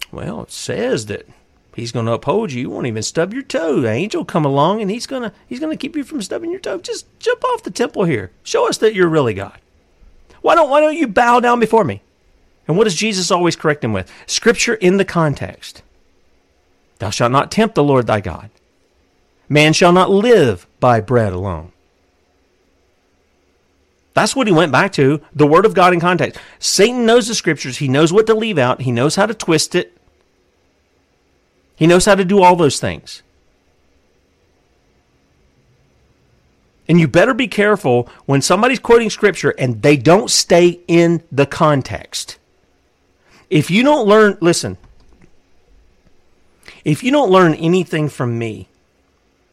Well, it says that he's going to uphold you. You won't even stub your toe. The angel will come along, and he's going to keep you from stubbing your toe. Just jump off the temple here. Show us that you're really God. Why don't you bow down before me? And what does Jesus always correct him with? Scripture in the context. Thou shalt not tempt the Lord thy God. Man shall not live by bread alone. That's what he went back to, the Word of God in context. Satan knows the Scriptures. He knows what to leave out. He knows how to twist it. He knows how to do all those things. And you better be careful when somebody's quoting Scripture and they don't stay in the context. If you don't learn, listen, if you don't learn anything from me,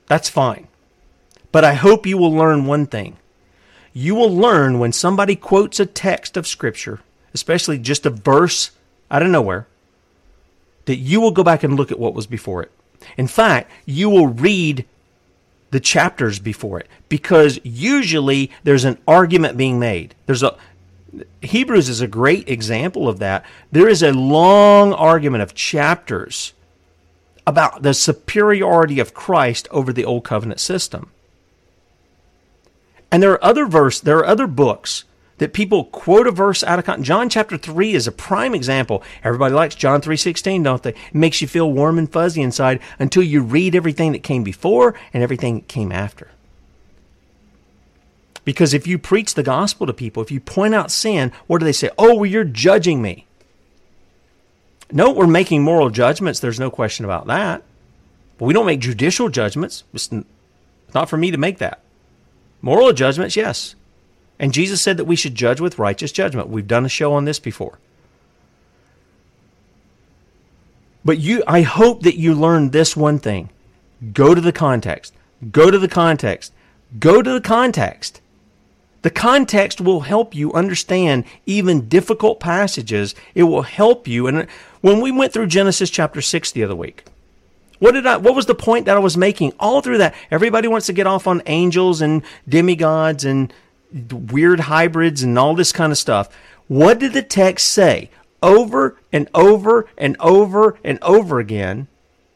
that's fine. But I hope you will learn one thing. You will learn when somebody quotes a text of Scripture, especially just a verse out of nowhere, that you will go back and look at what was before it. In fact, you will read the chapters before it, because usually there's an argument being made. Hebrews is a great example of that. There is a long argument of chapters about the superiority of Christ over the Old Covenant system. And there are other books that people quote a verse out of context. John chapter 3 is a prime example. Everybody likes John 3:16, don't they? It makes you feel warm and fuzzy inside until you read everything that came before and everything that came after. Because if you preach the gospel to people, if you point out sin, what do they say? Oh, well, you're judging me. No, we're making moral judgments. There's no question about that. But we don't make judicial judgments. It's not for me to make that. Moral judgments, yes. And Jesus said that we should judge with righteous judgment. We've done a show on this before. But I hope that you learned this one thing. Go to the context. Go to the context. Go to the context. The context will help you understand even difficult passages. It will help you. And when we went through Genesis chapter 6 the other week, what was the point that I was making all through that? Everybody wants to get off on angels and demigods and weird hybrids and all this kind of stuff. What did the text say over and over and over and over again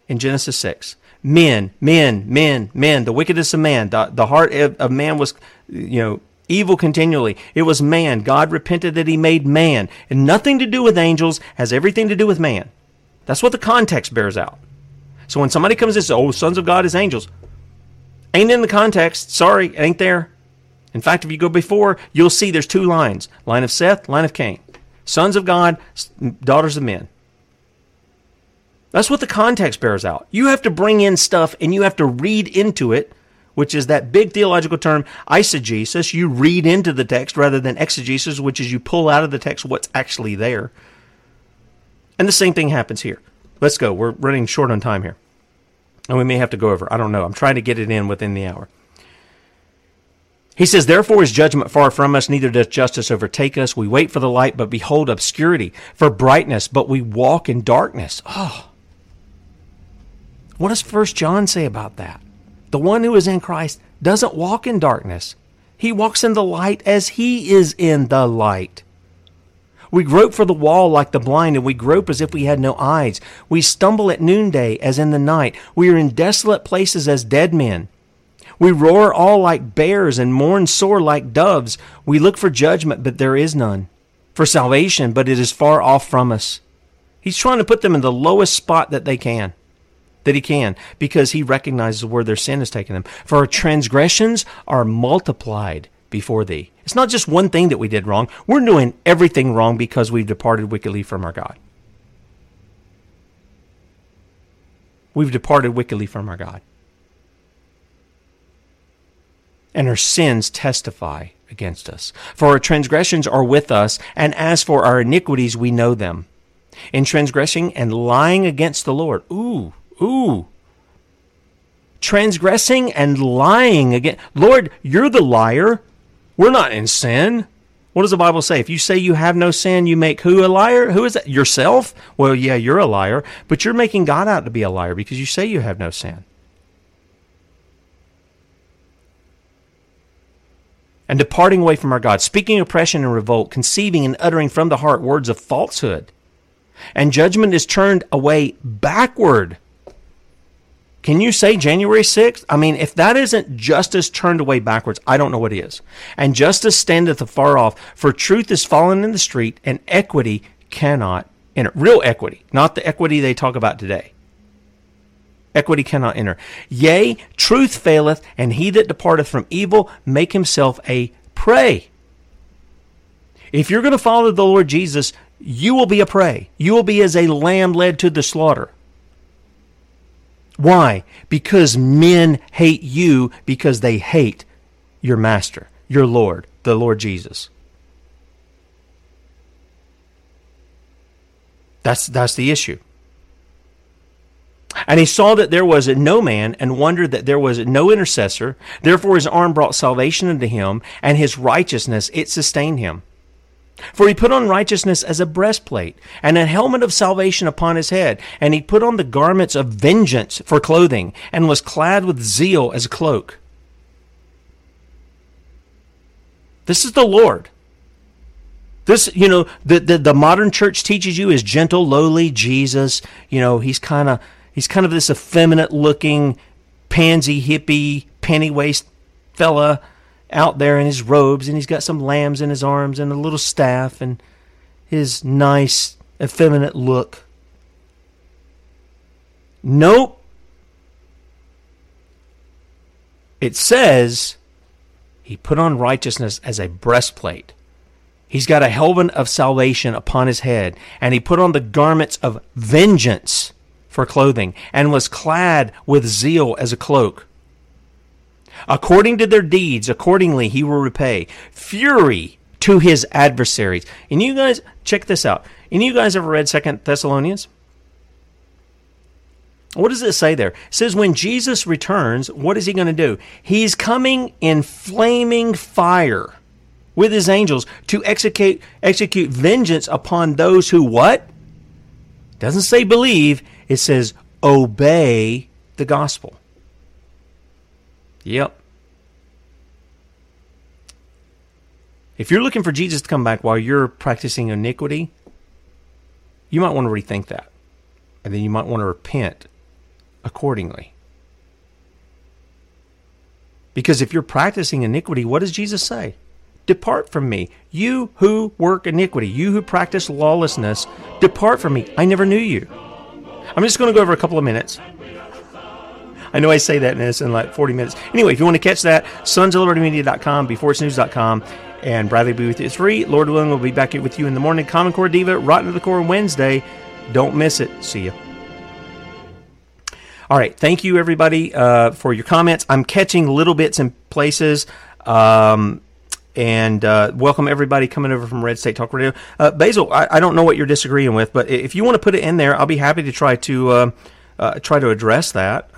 in Genesis 6? Men, men, men, men, the wickedness of man. The heart of man was, evil continually. It was man. God repented that he made man. And nothing to do with angels, has everything to do with man. That's what the context bears out. So when somebody comes and says, oh, sons of God is angels, ain't in the context. Sorry, it ain't there. In fact, if you go before, you'll see there's two lines. Line of Seth, line of Cain. Sons of God, daughters of men. That's what the context bears out. You have to bring in stuff and you have to read into it, which is that big theological term, eisegesis. You read into the text rather than exegesis, which is you pull out of the text what's actually there. And the same thing happens here. Let's go. We're running short on time here. And we may have to go over. I don't know. I'm trying to get it in within the hour. He says, therefore is judgment far from us, neither does justice overtake us. We wait for the light, but behold obscurity, for brightness, but we walk in darkness. Oh. What does 1 John say about that? The one who is in Christ doesn't walk in darkness. He walks in the light as he is in the light. We grope for the wall like the blind, and we grope as if we had no eyes. We stumble at noonday as in the night. We are in desolate places as dead men. We roar all like bears and mourn sore like doves. We look for judgment, but there is none. For salvation, but it is far off from us. He's trying to put them in the lowest spot that they can. That he can, because he recognizes where their sin has taken them. For our transgressions are multiplied before thee. It's not just one thing that we did wrong. We're doing everything wrong because we've departed wickedly from our God. We've departed wickedly from our God. And our sins testify against us. For our transgressions are with us, and as for our iniquities, we know them. In transgressing and lying against the Lord. Ooh. Transgressing and lying again. Lord, you're the liar. We're not in sin. What does the Bible say? If you say you have no sin, you make who a liar? Who is that? Yourself? Well, yeah, you're a liar, but you're making God out to be a liar because you say you have no sin. And departing away from our God, speaking oppression and revolt, conceiving and uttering from the heart words of falsehood. And judgment is turned away backward. Can you say January 6th? I mean, if that isn't justice turned away backwards, I don't know what is. And justice standeth afar off, for truth is fallen in the street, and equity cannot enter. Real equity, not the equity they talk about today. Equity cannot enter. Yea, truth faileth, and he that departeth from evil make himself a prey. If you're going to follow the Lord Jesus, you will be a prey. You will be as a lamb led to the slaughter. Why? Because men hate you because they hate your master, your Lord, the Lord Jesus. That's the issue. And he saw that there was no man, and wondered that there was no intercessor. Therefore his arm brought salvation unto him, and his righteousness, it sustained him. For he put on righteousness as a breastplate, and a helmet of salvation upon his head. And he put on the garments of vengeance for clothing, and was clad with zeal as a cloak. This is the Lord. This, you know, the modern church teaches you is gentle, lowly Jesus. You know, he's kind of this effeminate looking, pansy, hippie, panty waist fella out there in his robes, and he's got some lambs in his arms and a little staff and his nice, effeminate look. Nope. It says he put on righteousness as a breastplate. He's got a helmet of salvation upon his head, and he put on the garments of vengeance for clothing, and was clad with zeal as a cloak. According to their deeds, accordingly he will repay fury to his adversaries. And you guys, check this out. And you guys ever read 2 Thessalonians? What does it say there? It says when Jesus returns, what is he going to do? He's coming in flaming fire with his angels to execute vengeance upon those who what? Doesn't say believe. It says obey the gospel. Yep. If you're looking for Jesus to come back while you're practicing iniquity, you might want to rethink that. And then you might want to repent accordingly. Because if you're practicing iniquity, what does Jesus say? Depart from me, you who work iniquity, you who practice lawlessness, depart from me. I never knew you. I'm just going to go over a couple of minutes. I know I say that and it's in like 40 minutes. Anyway, if you want to catch that, sonsoflibertymedia.com, beforeitsnews.com, and Bradley will be with you. It's free. Lord willing, we'll be back with you in the morning. Common Core Diva, Rotten to the Core Wednesday. Don't miss it. See you. All right. Thank you, everybody, for your comments. I'm catching little bits in places. And welcome everybody coming over from Red State Talk Radio. Basil, I don't know what you're disagreeing with, but if you want to put it in there, I'll be happy to try to address that.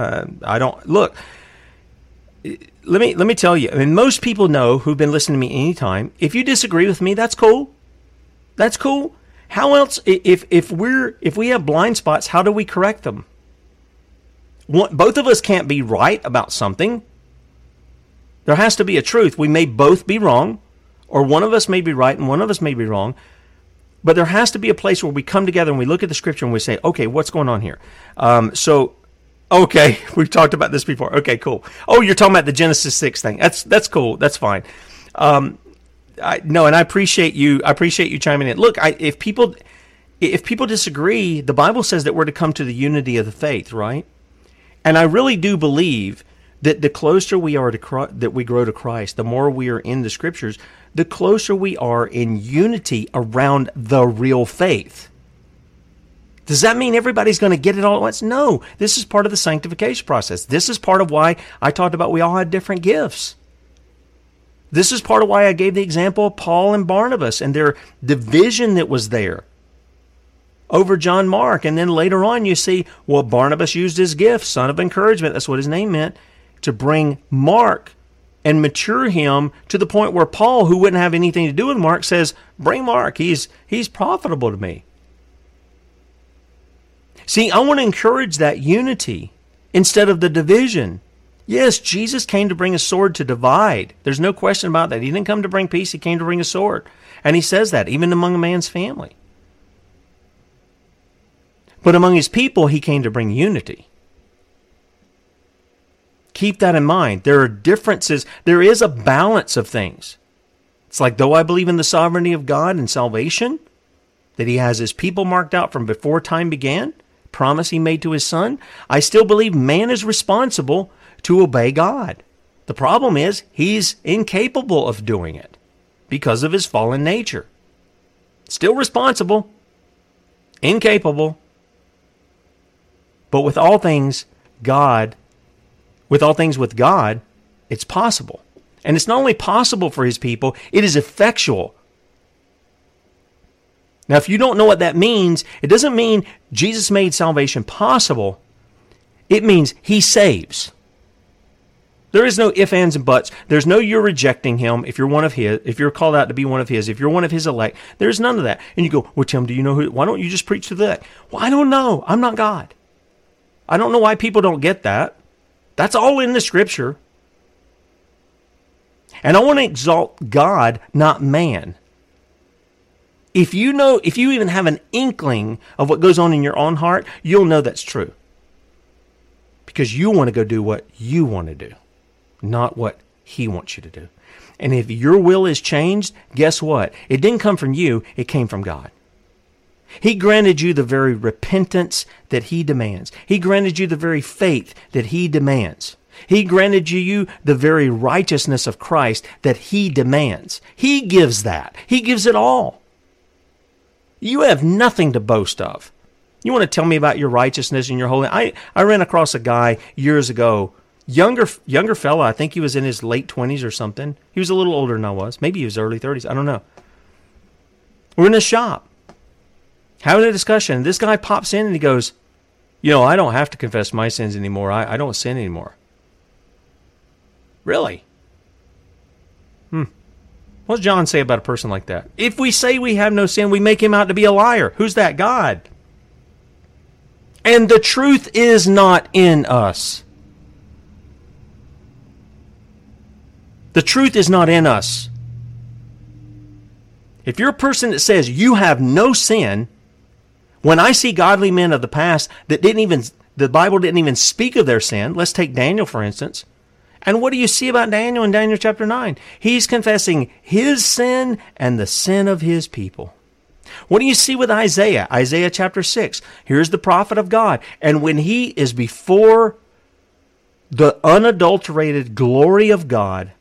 Let me tell you. I mean, most people know who've been listening to me anytime. If you disagree with me, that's cool. That's cool. How else? If we have blind spots, how do we correct them? Both of us can't be right about something. There has to be a truth. We may both be wrong, or one of us may be right and one of us may be wrong, but there has to be a place where we come together and we look at the scripture and we say, okay, what's going on here? Okay, we've talked about this before. Okay, cool. Oh, you're talking about the Genesis 6 thing. That's cool. That's fine. I appreciate you. I appreciate you chiming in. Look, if people disagree, the Bible says that we're to come to the unity of the faith, right? And I really do believe that the closer we are that we grow to Christ, the more we are in the Scriptures, the closer we are in unity around the real faith. Does that mean everybody's going to get it all at once? No. This is part of the sanctification process. This is part of why I talked about we all had different gifts. This is part of why I gave the example of Paul and Barnabas and their division that was there over John Mark. And then later on you see, well, Barnabas used his gift, son of encouragement, that's what his name meant, to bring Mark and mature him to the point where Paul, who wouldn't have anything to do with Mark, says, bring Mark, he's profitable to me. See, I want to encourage that unity instead of the division. Yes, Jesus came to bring a sword to divide. There's no question about that. He didn't come to bring peace, he came to bring a sword. And he says that, even among a man's family. But among his people, he came to bring unity. Keep that in mind. There are differences. There is a balance of things. It's like, though I believe in the sovereignty of God and salvation, that he has his people marked out from before time began, promise he made to his son, I still believe man is responsible to obey God. The problem is he's incapable of doing it because of his fallen nature. Still responsible, incapable, but with all things with God, it's possible. And it's not only possible for his people, it is effectual. Now, if you don't know what that means, it doesn't mean Jesus made salvation possible. It means he saves. There is no ifs, ands, and buts. There's no you're rejecting him if you're one of his, if you're called out to be one of his, if you're one of his elect. There's none of that. And you go, well, Tim, do you know who? Why don't you just preach to the elect? Well, I don't know. I'm not God. I don't know why people don't get that. That's all in the Scripture. And I want to exalt God, not man. If you know, if you even have an inkling of what goes on in your own heart, you'll know that's true. Because you want to go do what you want to do, not what he wants you to do. And if your will is changed, guess what? It didn't come from you, it came from God. He granted you the very repentance that he demands. He granted you the very faith that he demands. He granted you the very righteousness of Christ that he demands. He gives that. He gives it all. You have nothing to boast of. You want to tell me about your righteousness and your holiness? I ran across a guy years ago, younger fella. I think he was in his late 20s or something. He was a little older than I was. Maybe he was early 30s. I don't know. We're in a shop, having a discussion. This guy pops in and he goes, you know, I don't have to confess my sins anymore. I don't sin anymore. Really? What does John say about a person like that? If we say we have no sin, we make him out to be a liar. Who's that? God. And the truth is not in us. The truth is not in us. If you're a person that says you have no sin, when I see godly men of the past that the Bible didn't even speak of their sin, let's take Daniel for instance, and what do you see about Daniel in Daniel chapter 9? He's confessing his sin and the sin of his people. What do you see with Isaiah? Isaiah chapter 6, here's the prophet of God, and when he is before the unadulterated glory of God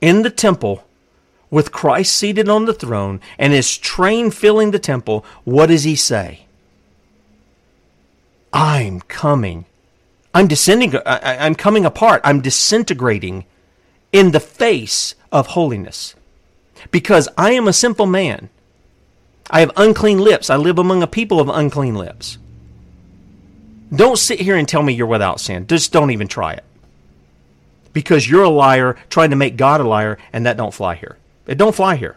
in the temple with Christ seated on the throne and his train filling the temple, what does he say? I'm coming. I'm descending. I'm coming apart. I'm disintegrating in the face of holiness. Because I am a sinful man. I have unclean lips. I live among a people of unclean lips. Don't sit here and tell me you're without sin. Just don't even try it. Because you're a liar trying to make God a liar, and that don't fly here. It don't fly here.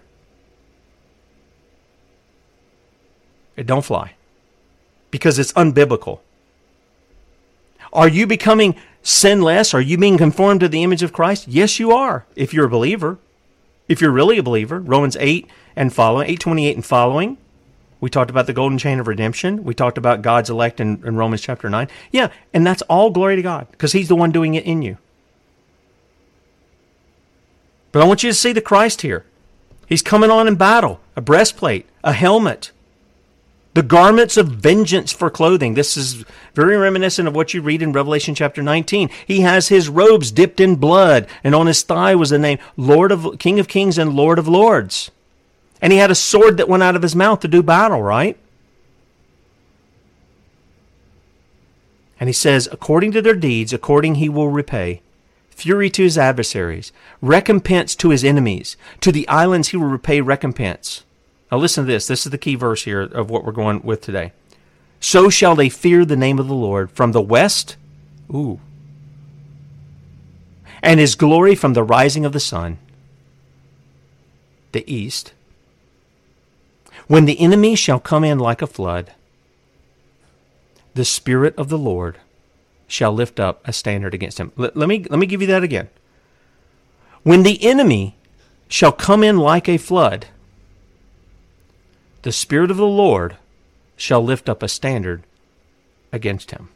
It don't fly. Because it's unbiblical. Are you becoming sinless? Are you being conformed to the image of Christ? Yes, you are, if you're a believer. If you're really a believer, Romans 8 and following, 8:28 and following. We talked about the golden chain of redemption. We talked about God's elect in Romans chapter 9. Yeah, and that's all glory to God because he's the one doing it in you. But I want you to see the Christ here. He's coming on in battle, a breastplate, a helmet, the garments of vengeance for clothing. This is very reminiscent of what you read in Revelation chapter 19. He has his robes dipped in blood, and on his thigh was the name King of Kings and Lord of Lords. And he had a sword that went out of his mouth to do battle, right? And he says, according to their deeds, according he will repay. Fury to his adversaries, recompense to his enemies. To the islands he will repay recompense. Now listen to this. This is the key verse here of what we're going with today. So shall they fear the name of the Lord from the west, and his glory from the rising of the sun, the east. When the enemy shall come in like a flood, the Spirit of the Lord shall lift up a standard against him. Let me give you that again. When the enemy shall come in like a flood, the Spirit of the Lord shall lift up a standard against him.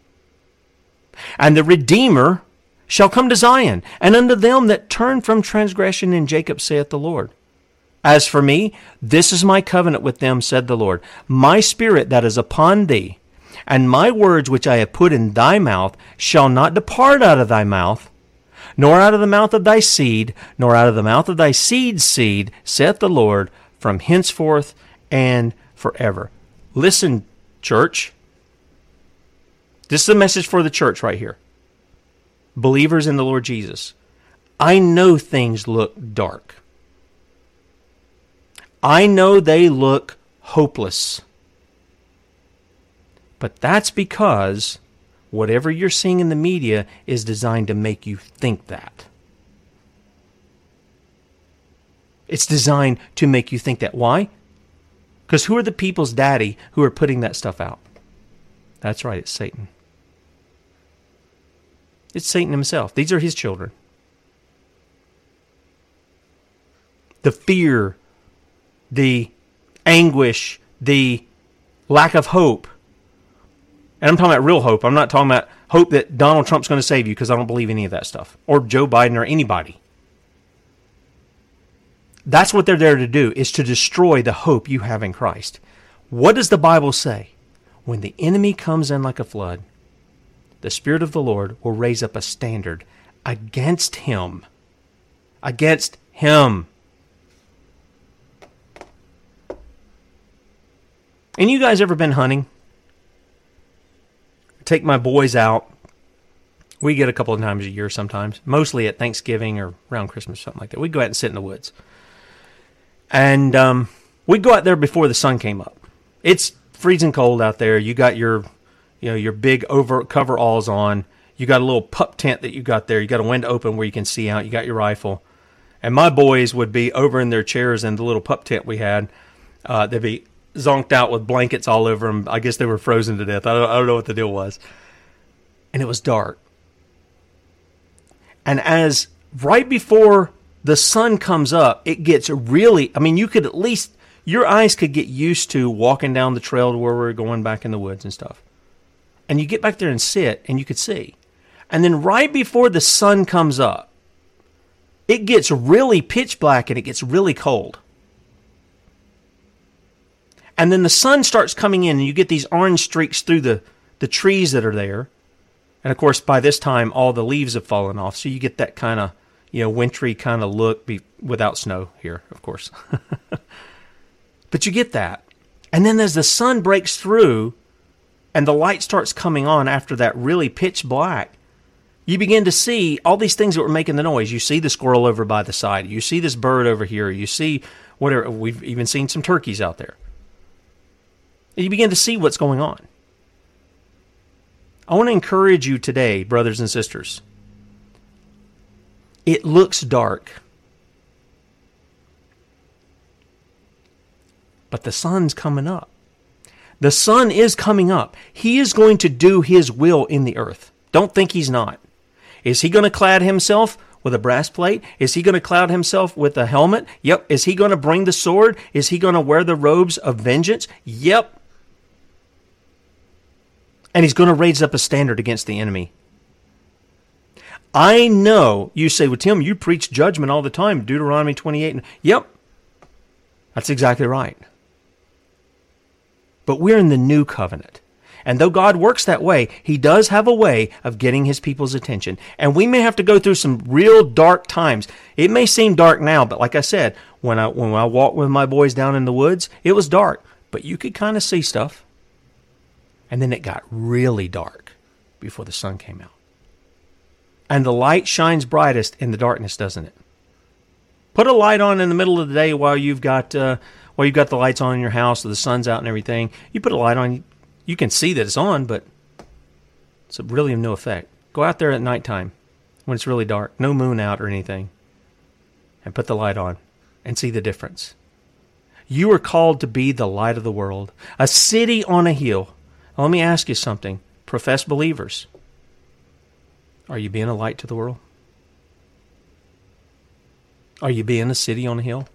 And the Redeemer shall come to Zion, and unto them that turn from transgression in Jacob saith the Lord. As for me, this is my covenant with them, said the Lord. My Spirit that is upon thee, and my words which I have put in thy mouth shall not depart out of thy mouth, nor out of the mouth of thy seed, nor out of the mouth of thy seed's seed, saith the Lord, from henceforth and forever. Listen, church. This is a message for the church right here. Believers in the Lord Jesus. I know things look dark. I know they look hopeless. But that's because whatever you're seeing in the media is designed to make you think that. It's designed to make you think that. Why? Because who are the people's daddy who are putting that stuff out? That's right, it's Satan. It's Satan himself. These are his children. The fear, the anguish, the lack of hope. And I'm talking about real hope. I'm not talking about hope that Donald Trump's going to save you, because I don't believe any of that stuff. Or Joe Biden or anybody. That's what they're there to do, is to destroy the hope you have in Christ. What does the Bible say? When the enemy comes in like a flood, the Spirit of the Lord will raise up a standard against him. Against him. And you guys ever been hunting? Take my boys out. We get a couple of times a year sometimes, mostly at Thanksgiving or around Christmas, something like that. We'd go out and sit in the woods. And we'd go out there before the sun came up. It's freezing cold out there. You got your big coveralls on. You got a little pup tent that you got there. You got a window open where you can see out. You got your rifle. And my boys would be over in their chairs in the little pup tent we had. They'd be zonked out with blankets all over them. I guess they were frozen to death. I don't know what the deal was. And it was dark. And as right before the sun comes up, it gets really, your eyes could get used to walking down the trail to where we were going back in the woods and stuff. And you get back there and sit, and you could see. And then right before the sun comes up, it gets really pitch black and it gets really cold. And then the sun starts coming in, and you get these orange streaks through the trees that are there. And of course, by this time, all the leaves have fallen off, so you get that kind of, you know, wintry kind of look, without snow here, of course. But you get that. And then as the sun breaks through and the light starts coming on after that really pitch black, you begin to see all these things that were making the noise. You see the squirrel over by the side. You see this bird over here. You see whatever. We've even seen some turkeys out there. And you begin to see what's going on. I want to encourage you today, brothers and sisters. It looks dark, but the sun's coming up. The sun is coming up. He is going to do his will in the earth. Don't think he's not. Is he going to clad himself with a brass plate? Is he going to clad himself with a helmet? Yep. Is he going to bring the sword? Is he going to wear the robes of vengeance? Yep. And he's going to raise up a standard against the enemy. I know you say, well, Tim, you preach judgment all the time, Deuteronomy 28. Yep. That's exactly right. But we're in the new covenant. And though God works that way, he does have a way of getting his people's attention. And we may have to go through some real dark times. It may seem dark now, but like I said, when I walked with my boys down in the woods, it was dark. But you could kind of see stuff. And then it got really dark before the sun came out. And the light shines brightest in the darkness, doesn't it? Put a light on in the middle of the day while you've got the lights on in your house or the sun's out and everything. You put a light on, you can see that it's on, but it's really of no effect. Go out there at nighttime when it's really dark, no moon out or anything, and put the light on and see the difference. You are called to be the light of the world, a city on a hill. Now, let me ask you something, professed believers. Are you being a light to the world? Are you being a city on a hill?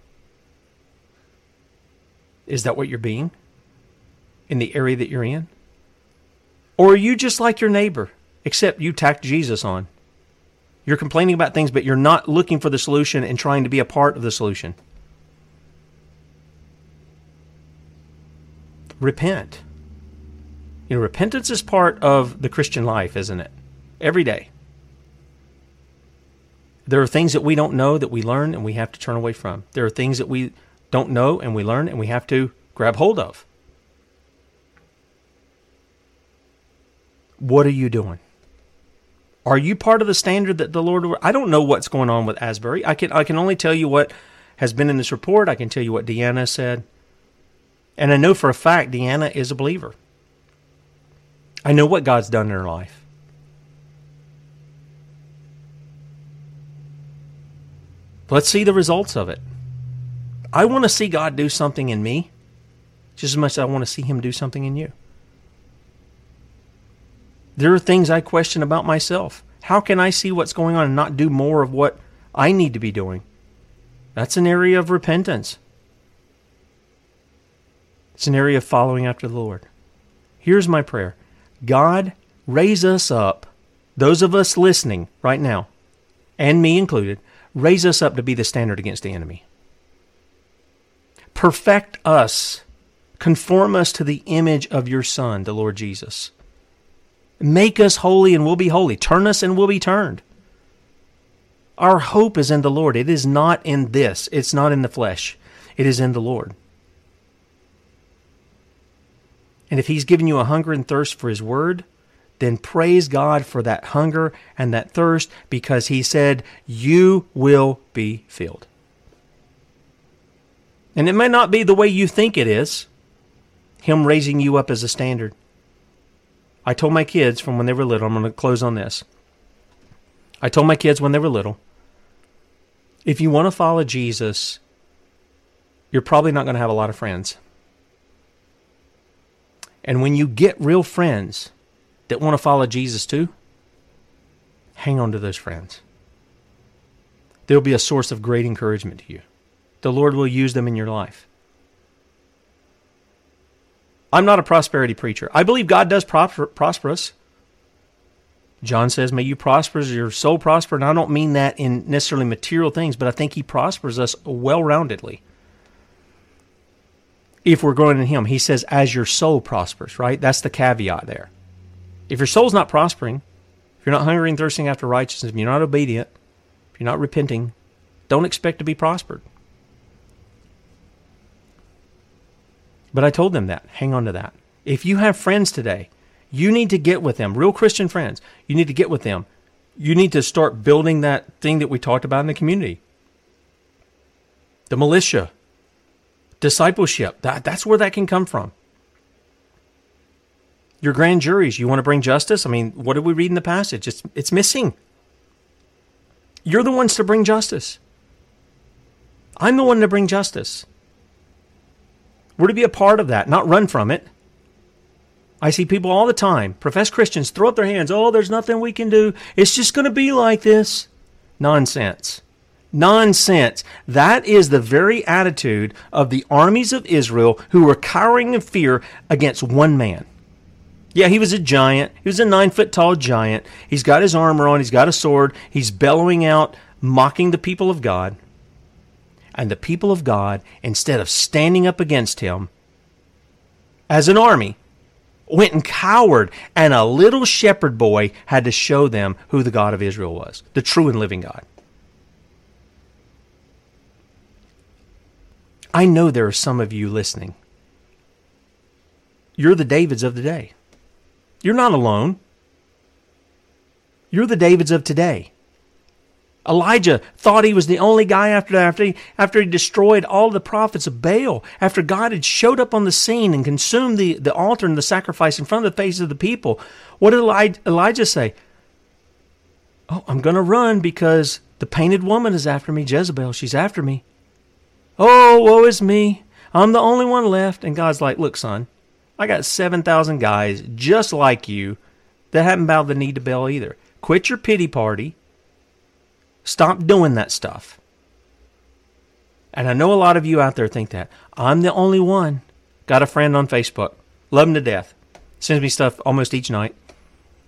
Is that what you're being in the area that you're in? Or are you just like your neighbor, except you tacked Jesus on? You're complaining about things, but you're not looking for the solution and trying to be a part of the solution. Repent. You know, repentance is part of the Christian life, isn't it? Every day. There are things that we don't know that we learn and we have to turn away from. There are things that we don't know and we learn and we have to grab hold of. What are you doing? Are you part of the standard that the Lord... I don't know what's going on with Asbury. I can only tell you what has been in this report. I can tell you what Deanna said. And I know for a fact Deanna is a believer. I know what God's done in her life. Let's see the results of it. I want to see God do something in me just as much as I want to see him do something in you. There are things I question about myself. How can I see what's going on and not do more of what I need to be doing? That's an area of repentance. It's an area of following after the Lord. Here's my prayer. God, raise us up, those of us listening right now, and me included, raise us up to be the standard against the enemy. Perfect us. Conform us to the image of your Son, the Lord Jesus. Make us holy and we'll be holy. Turn us and we'll be turned. Our hope is in the Lord. It is not in this. It's not in the flesh. It is in the Lord. And if he's given you a hunger and thirst for his word, then praise God for that hunger and that thirst, because he said, you will be filled. And it may not be the way you think it is, him raising you up as a standard. I told my kids from when they were little, I'm going to close on this. I told my kids when they were little, if you want to follow Jesus, you're probably not going to have a lot of friends. And when you get real friends that want to follow Jesus too, hang on to those friends. They'll be a source of great encouragement to you. The Lord will use them in your life. I'm not a prosperity preacher. I believe God does prosper us. John says, may you prosper as your soul prosper. And I don't mean that in necessarily material things, but I think he prospers us well-roundedly. If we're growing in him, he says, as your soul prospers, right? That's the caveat there. If your soul's not prospering, If you're not hungry and thirsting after righteousness, if you're not obedient, if you're not repenting, don't expect to be prospered. But I told them that. Hang on to that. If you have friends today, you need to get with them, real Christian friends. You need to get with them. You need to start building that thing that we talked about in the community. The militia, discipleship, that's where that can come from. Your grand juries, you want to bring justice? I mean, what did we read in the passage? It's missing. You're the ones to bring justice. I'm the one to bring justice. We're to be a part of that, not run from it. I see people all the time, professed Christians, throw up their hands. Oh, there's nothing we can do. It's just going to be like this. Nonsense. Nonsense. That is the very attitude of the armies of Israel who were cowering in fear against one man. Yeah, he was a giant. He was a 9-foot-tall giant. He's got his armor on. He's got a sword. He's bellowing out, mocking the people of God. And the people of God, instead of standing up against him as an army, went and cowered, and a little shepherd boy had to show them who the God of Israel was, the true and living God. I know there are some of you listening. You're the Davids of the day. You're not alone. You're the Davids of today. Elijah thought he was the only guy after he destroyed all the prophets of Baal, after God had showed up on the scene and consumed the altar and the sacrifice in front of the faces of the people. What did Elijah say? Oh, I'm going to run because the painted woman is after me, Jezebel. She's after me. Oh, woe is me. I'm the only one left. And God's like, look, son, I got 7,000 guys just like you that haven't bowed the knee to Baal either. Quit your pity party. Stop doing that stuff. And I know a lot of you out there think that. I'm the only one. Got a friend on Facebook. Love him to death. Sends me stuff almost each night.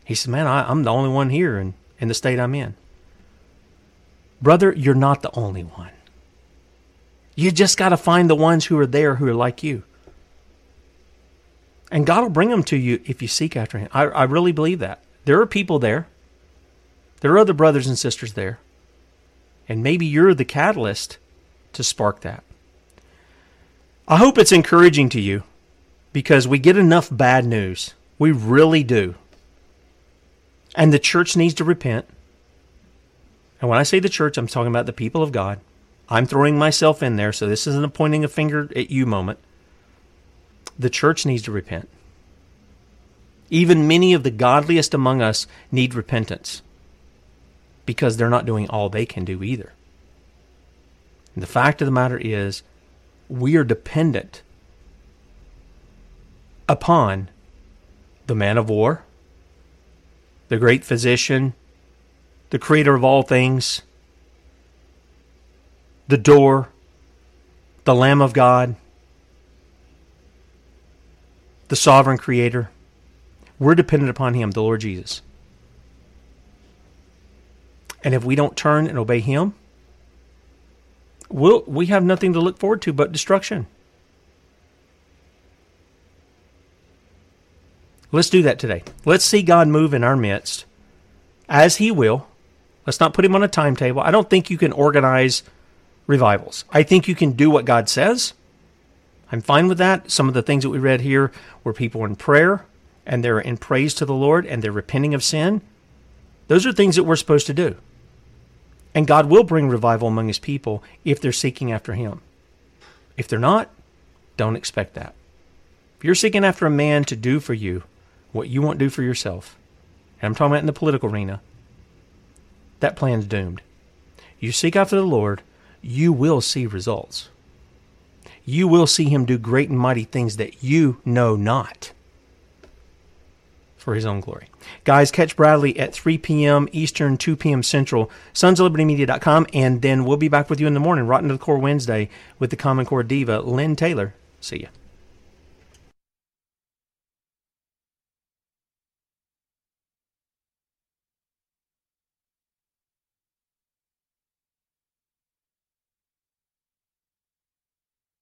He says, man, I'm the only one here in the state I'm in. Brother, you're not the only one. You just got to find the ones who are there who are like you. And God will bring them to you if you seek after him. I really believe that. There are people there. There are other brothers and sisters there. And maybe you're the catalyst to spark that. I hope it's encouraging to you, because we get enough bad news. We really do. And the church needs to repent. And when I say the church, I'm talking about the people of God. I'm throwing myself in there, so this isn't a pointing a finger at you moment. The church needs to repent. Even many of the godliest among us need repentance, because they're not doing all they can do either. And the fact of the matter is, we are dependent upon the man of war, the great physician, the creator of all things, the door, the Lamb of God, the sovereign creator. We're dependent upon him, the Lord Jesus. And if we don't turn and obey him, we have nothing to look forward to but destruction. Let's do that today. Let's see God move in our midst as he will. Let's not put him on a timetable. I don't think you can organize revivals. I think you can do what God says. I'm fine with that. Some of the things that we read here were people in prayer, and they're in praise to the Lord, and they're repenting of sin. Those are things that we're supposed to do. And God will bring revival among his people if they're seeking after him. If they're not, don't expect that. If you're seeking after a man to do for you what you won't do for yourself, and I'm talking about in the political arena, that plan's doomed. You seek after the Lord, you will see results. You will see him do great and mighty things that you know not, for his own glory. Guys, catch Bradley at 3 p.m. Eastern, 2 p.m. Central, sonsoflibertymedia.com, and then we'll be back with you in the morning, Rotten to the Core Wednesday, with the Common Core diva, Lynn Taylor. See ya.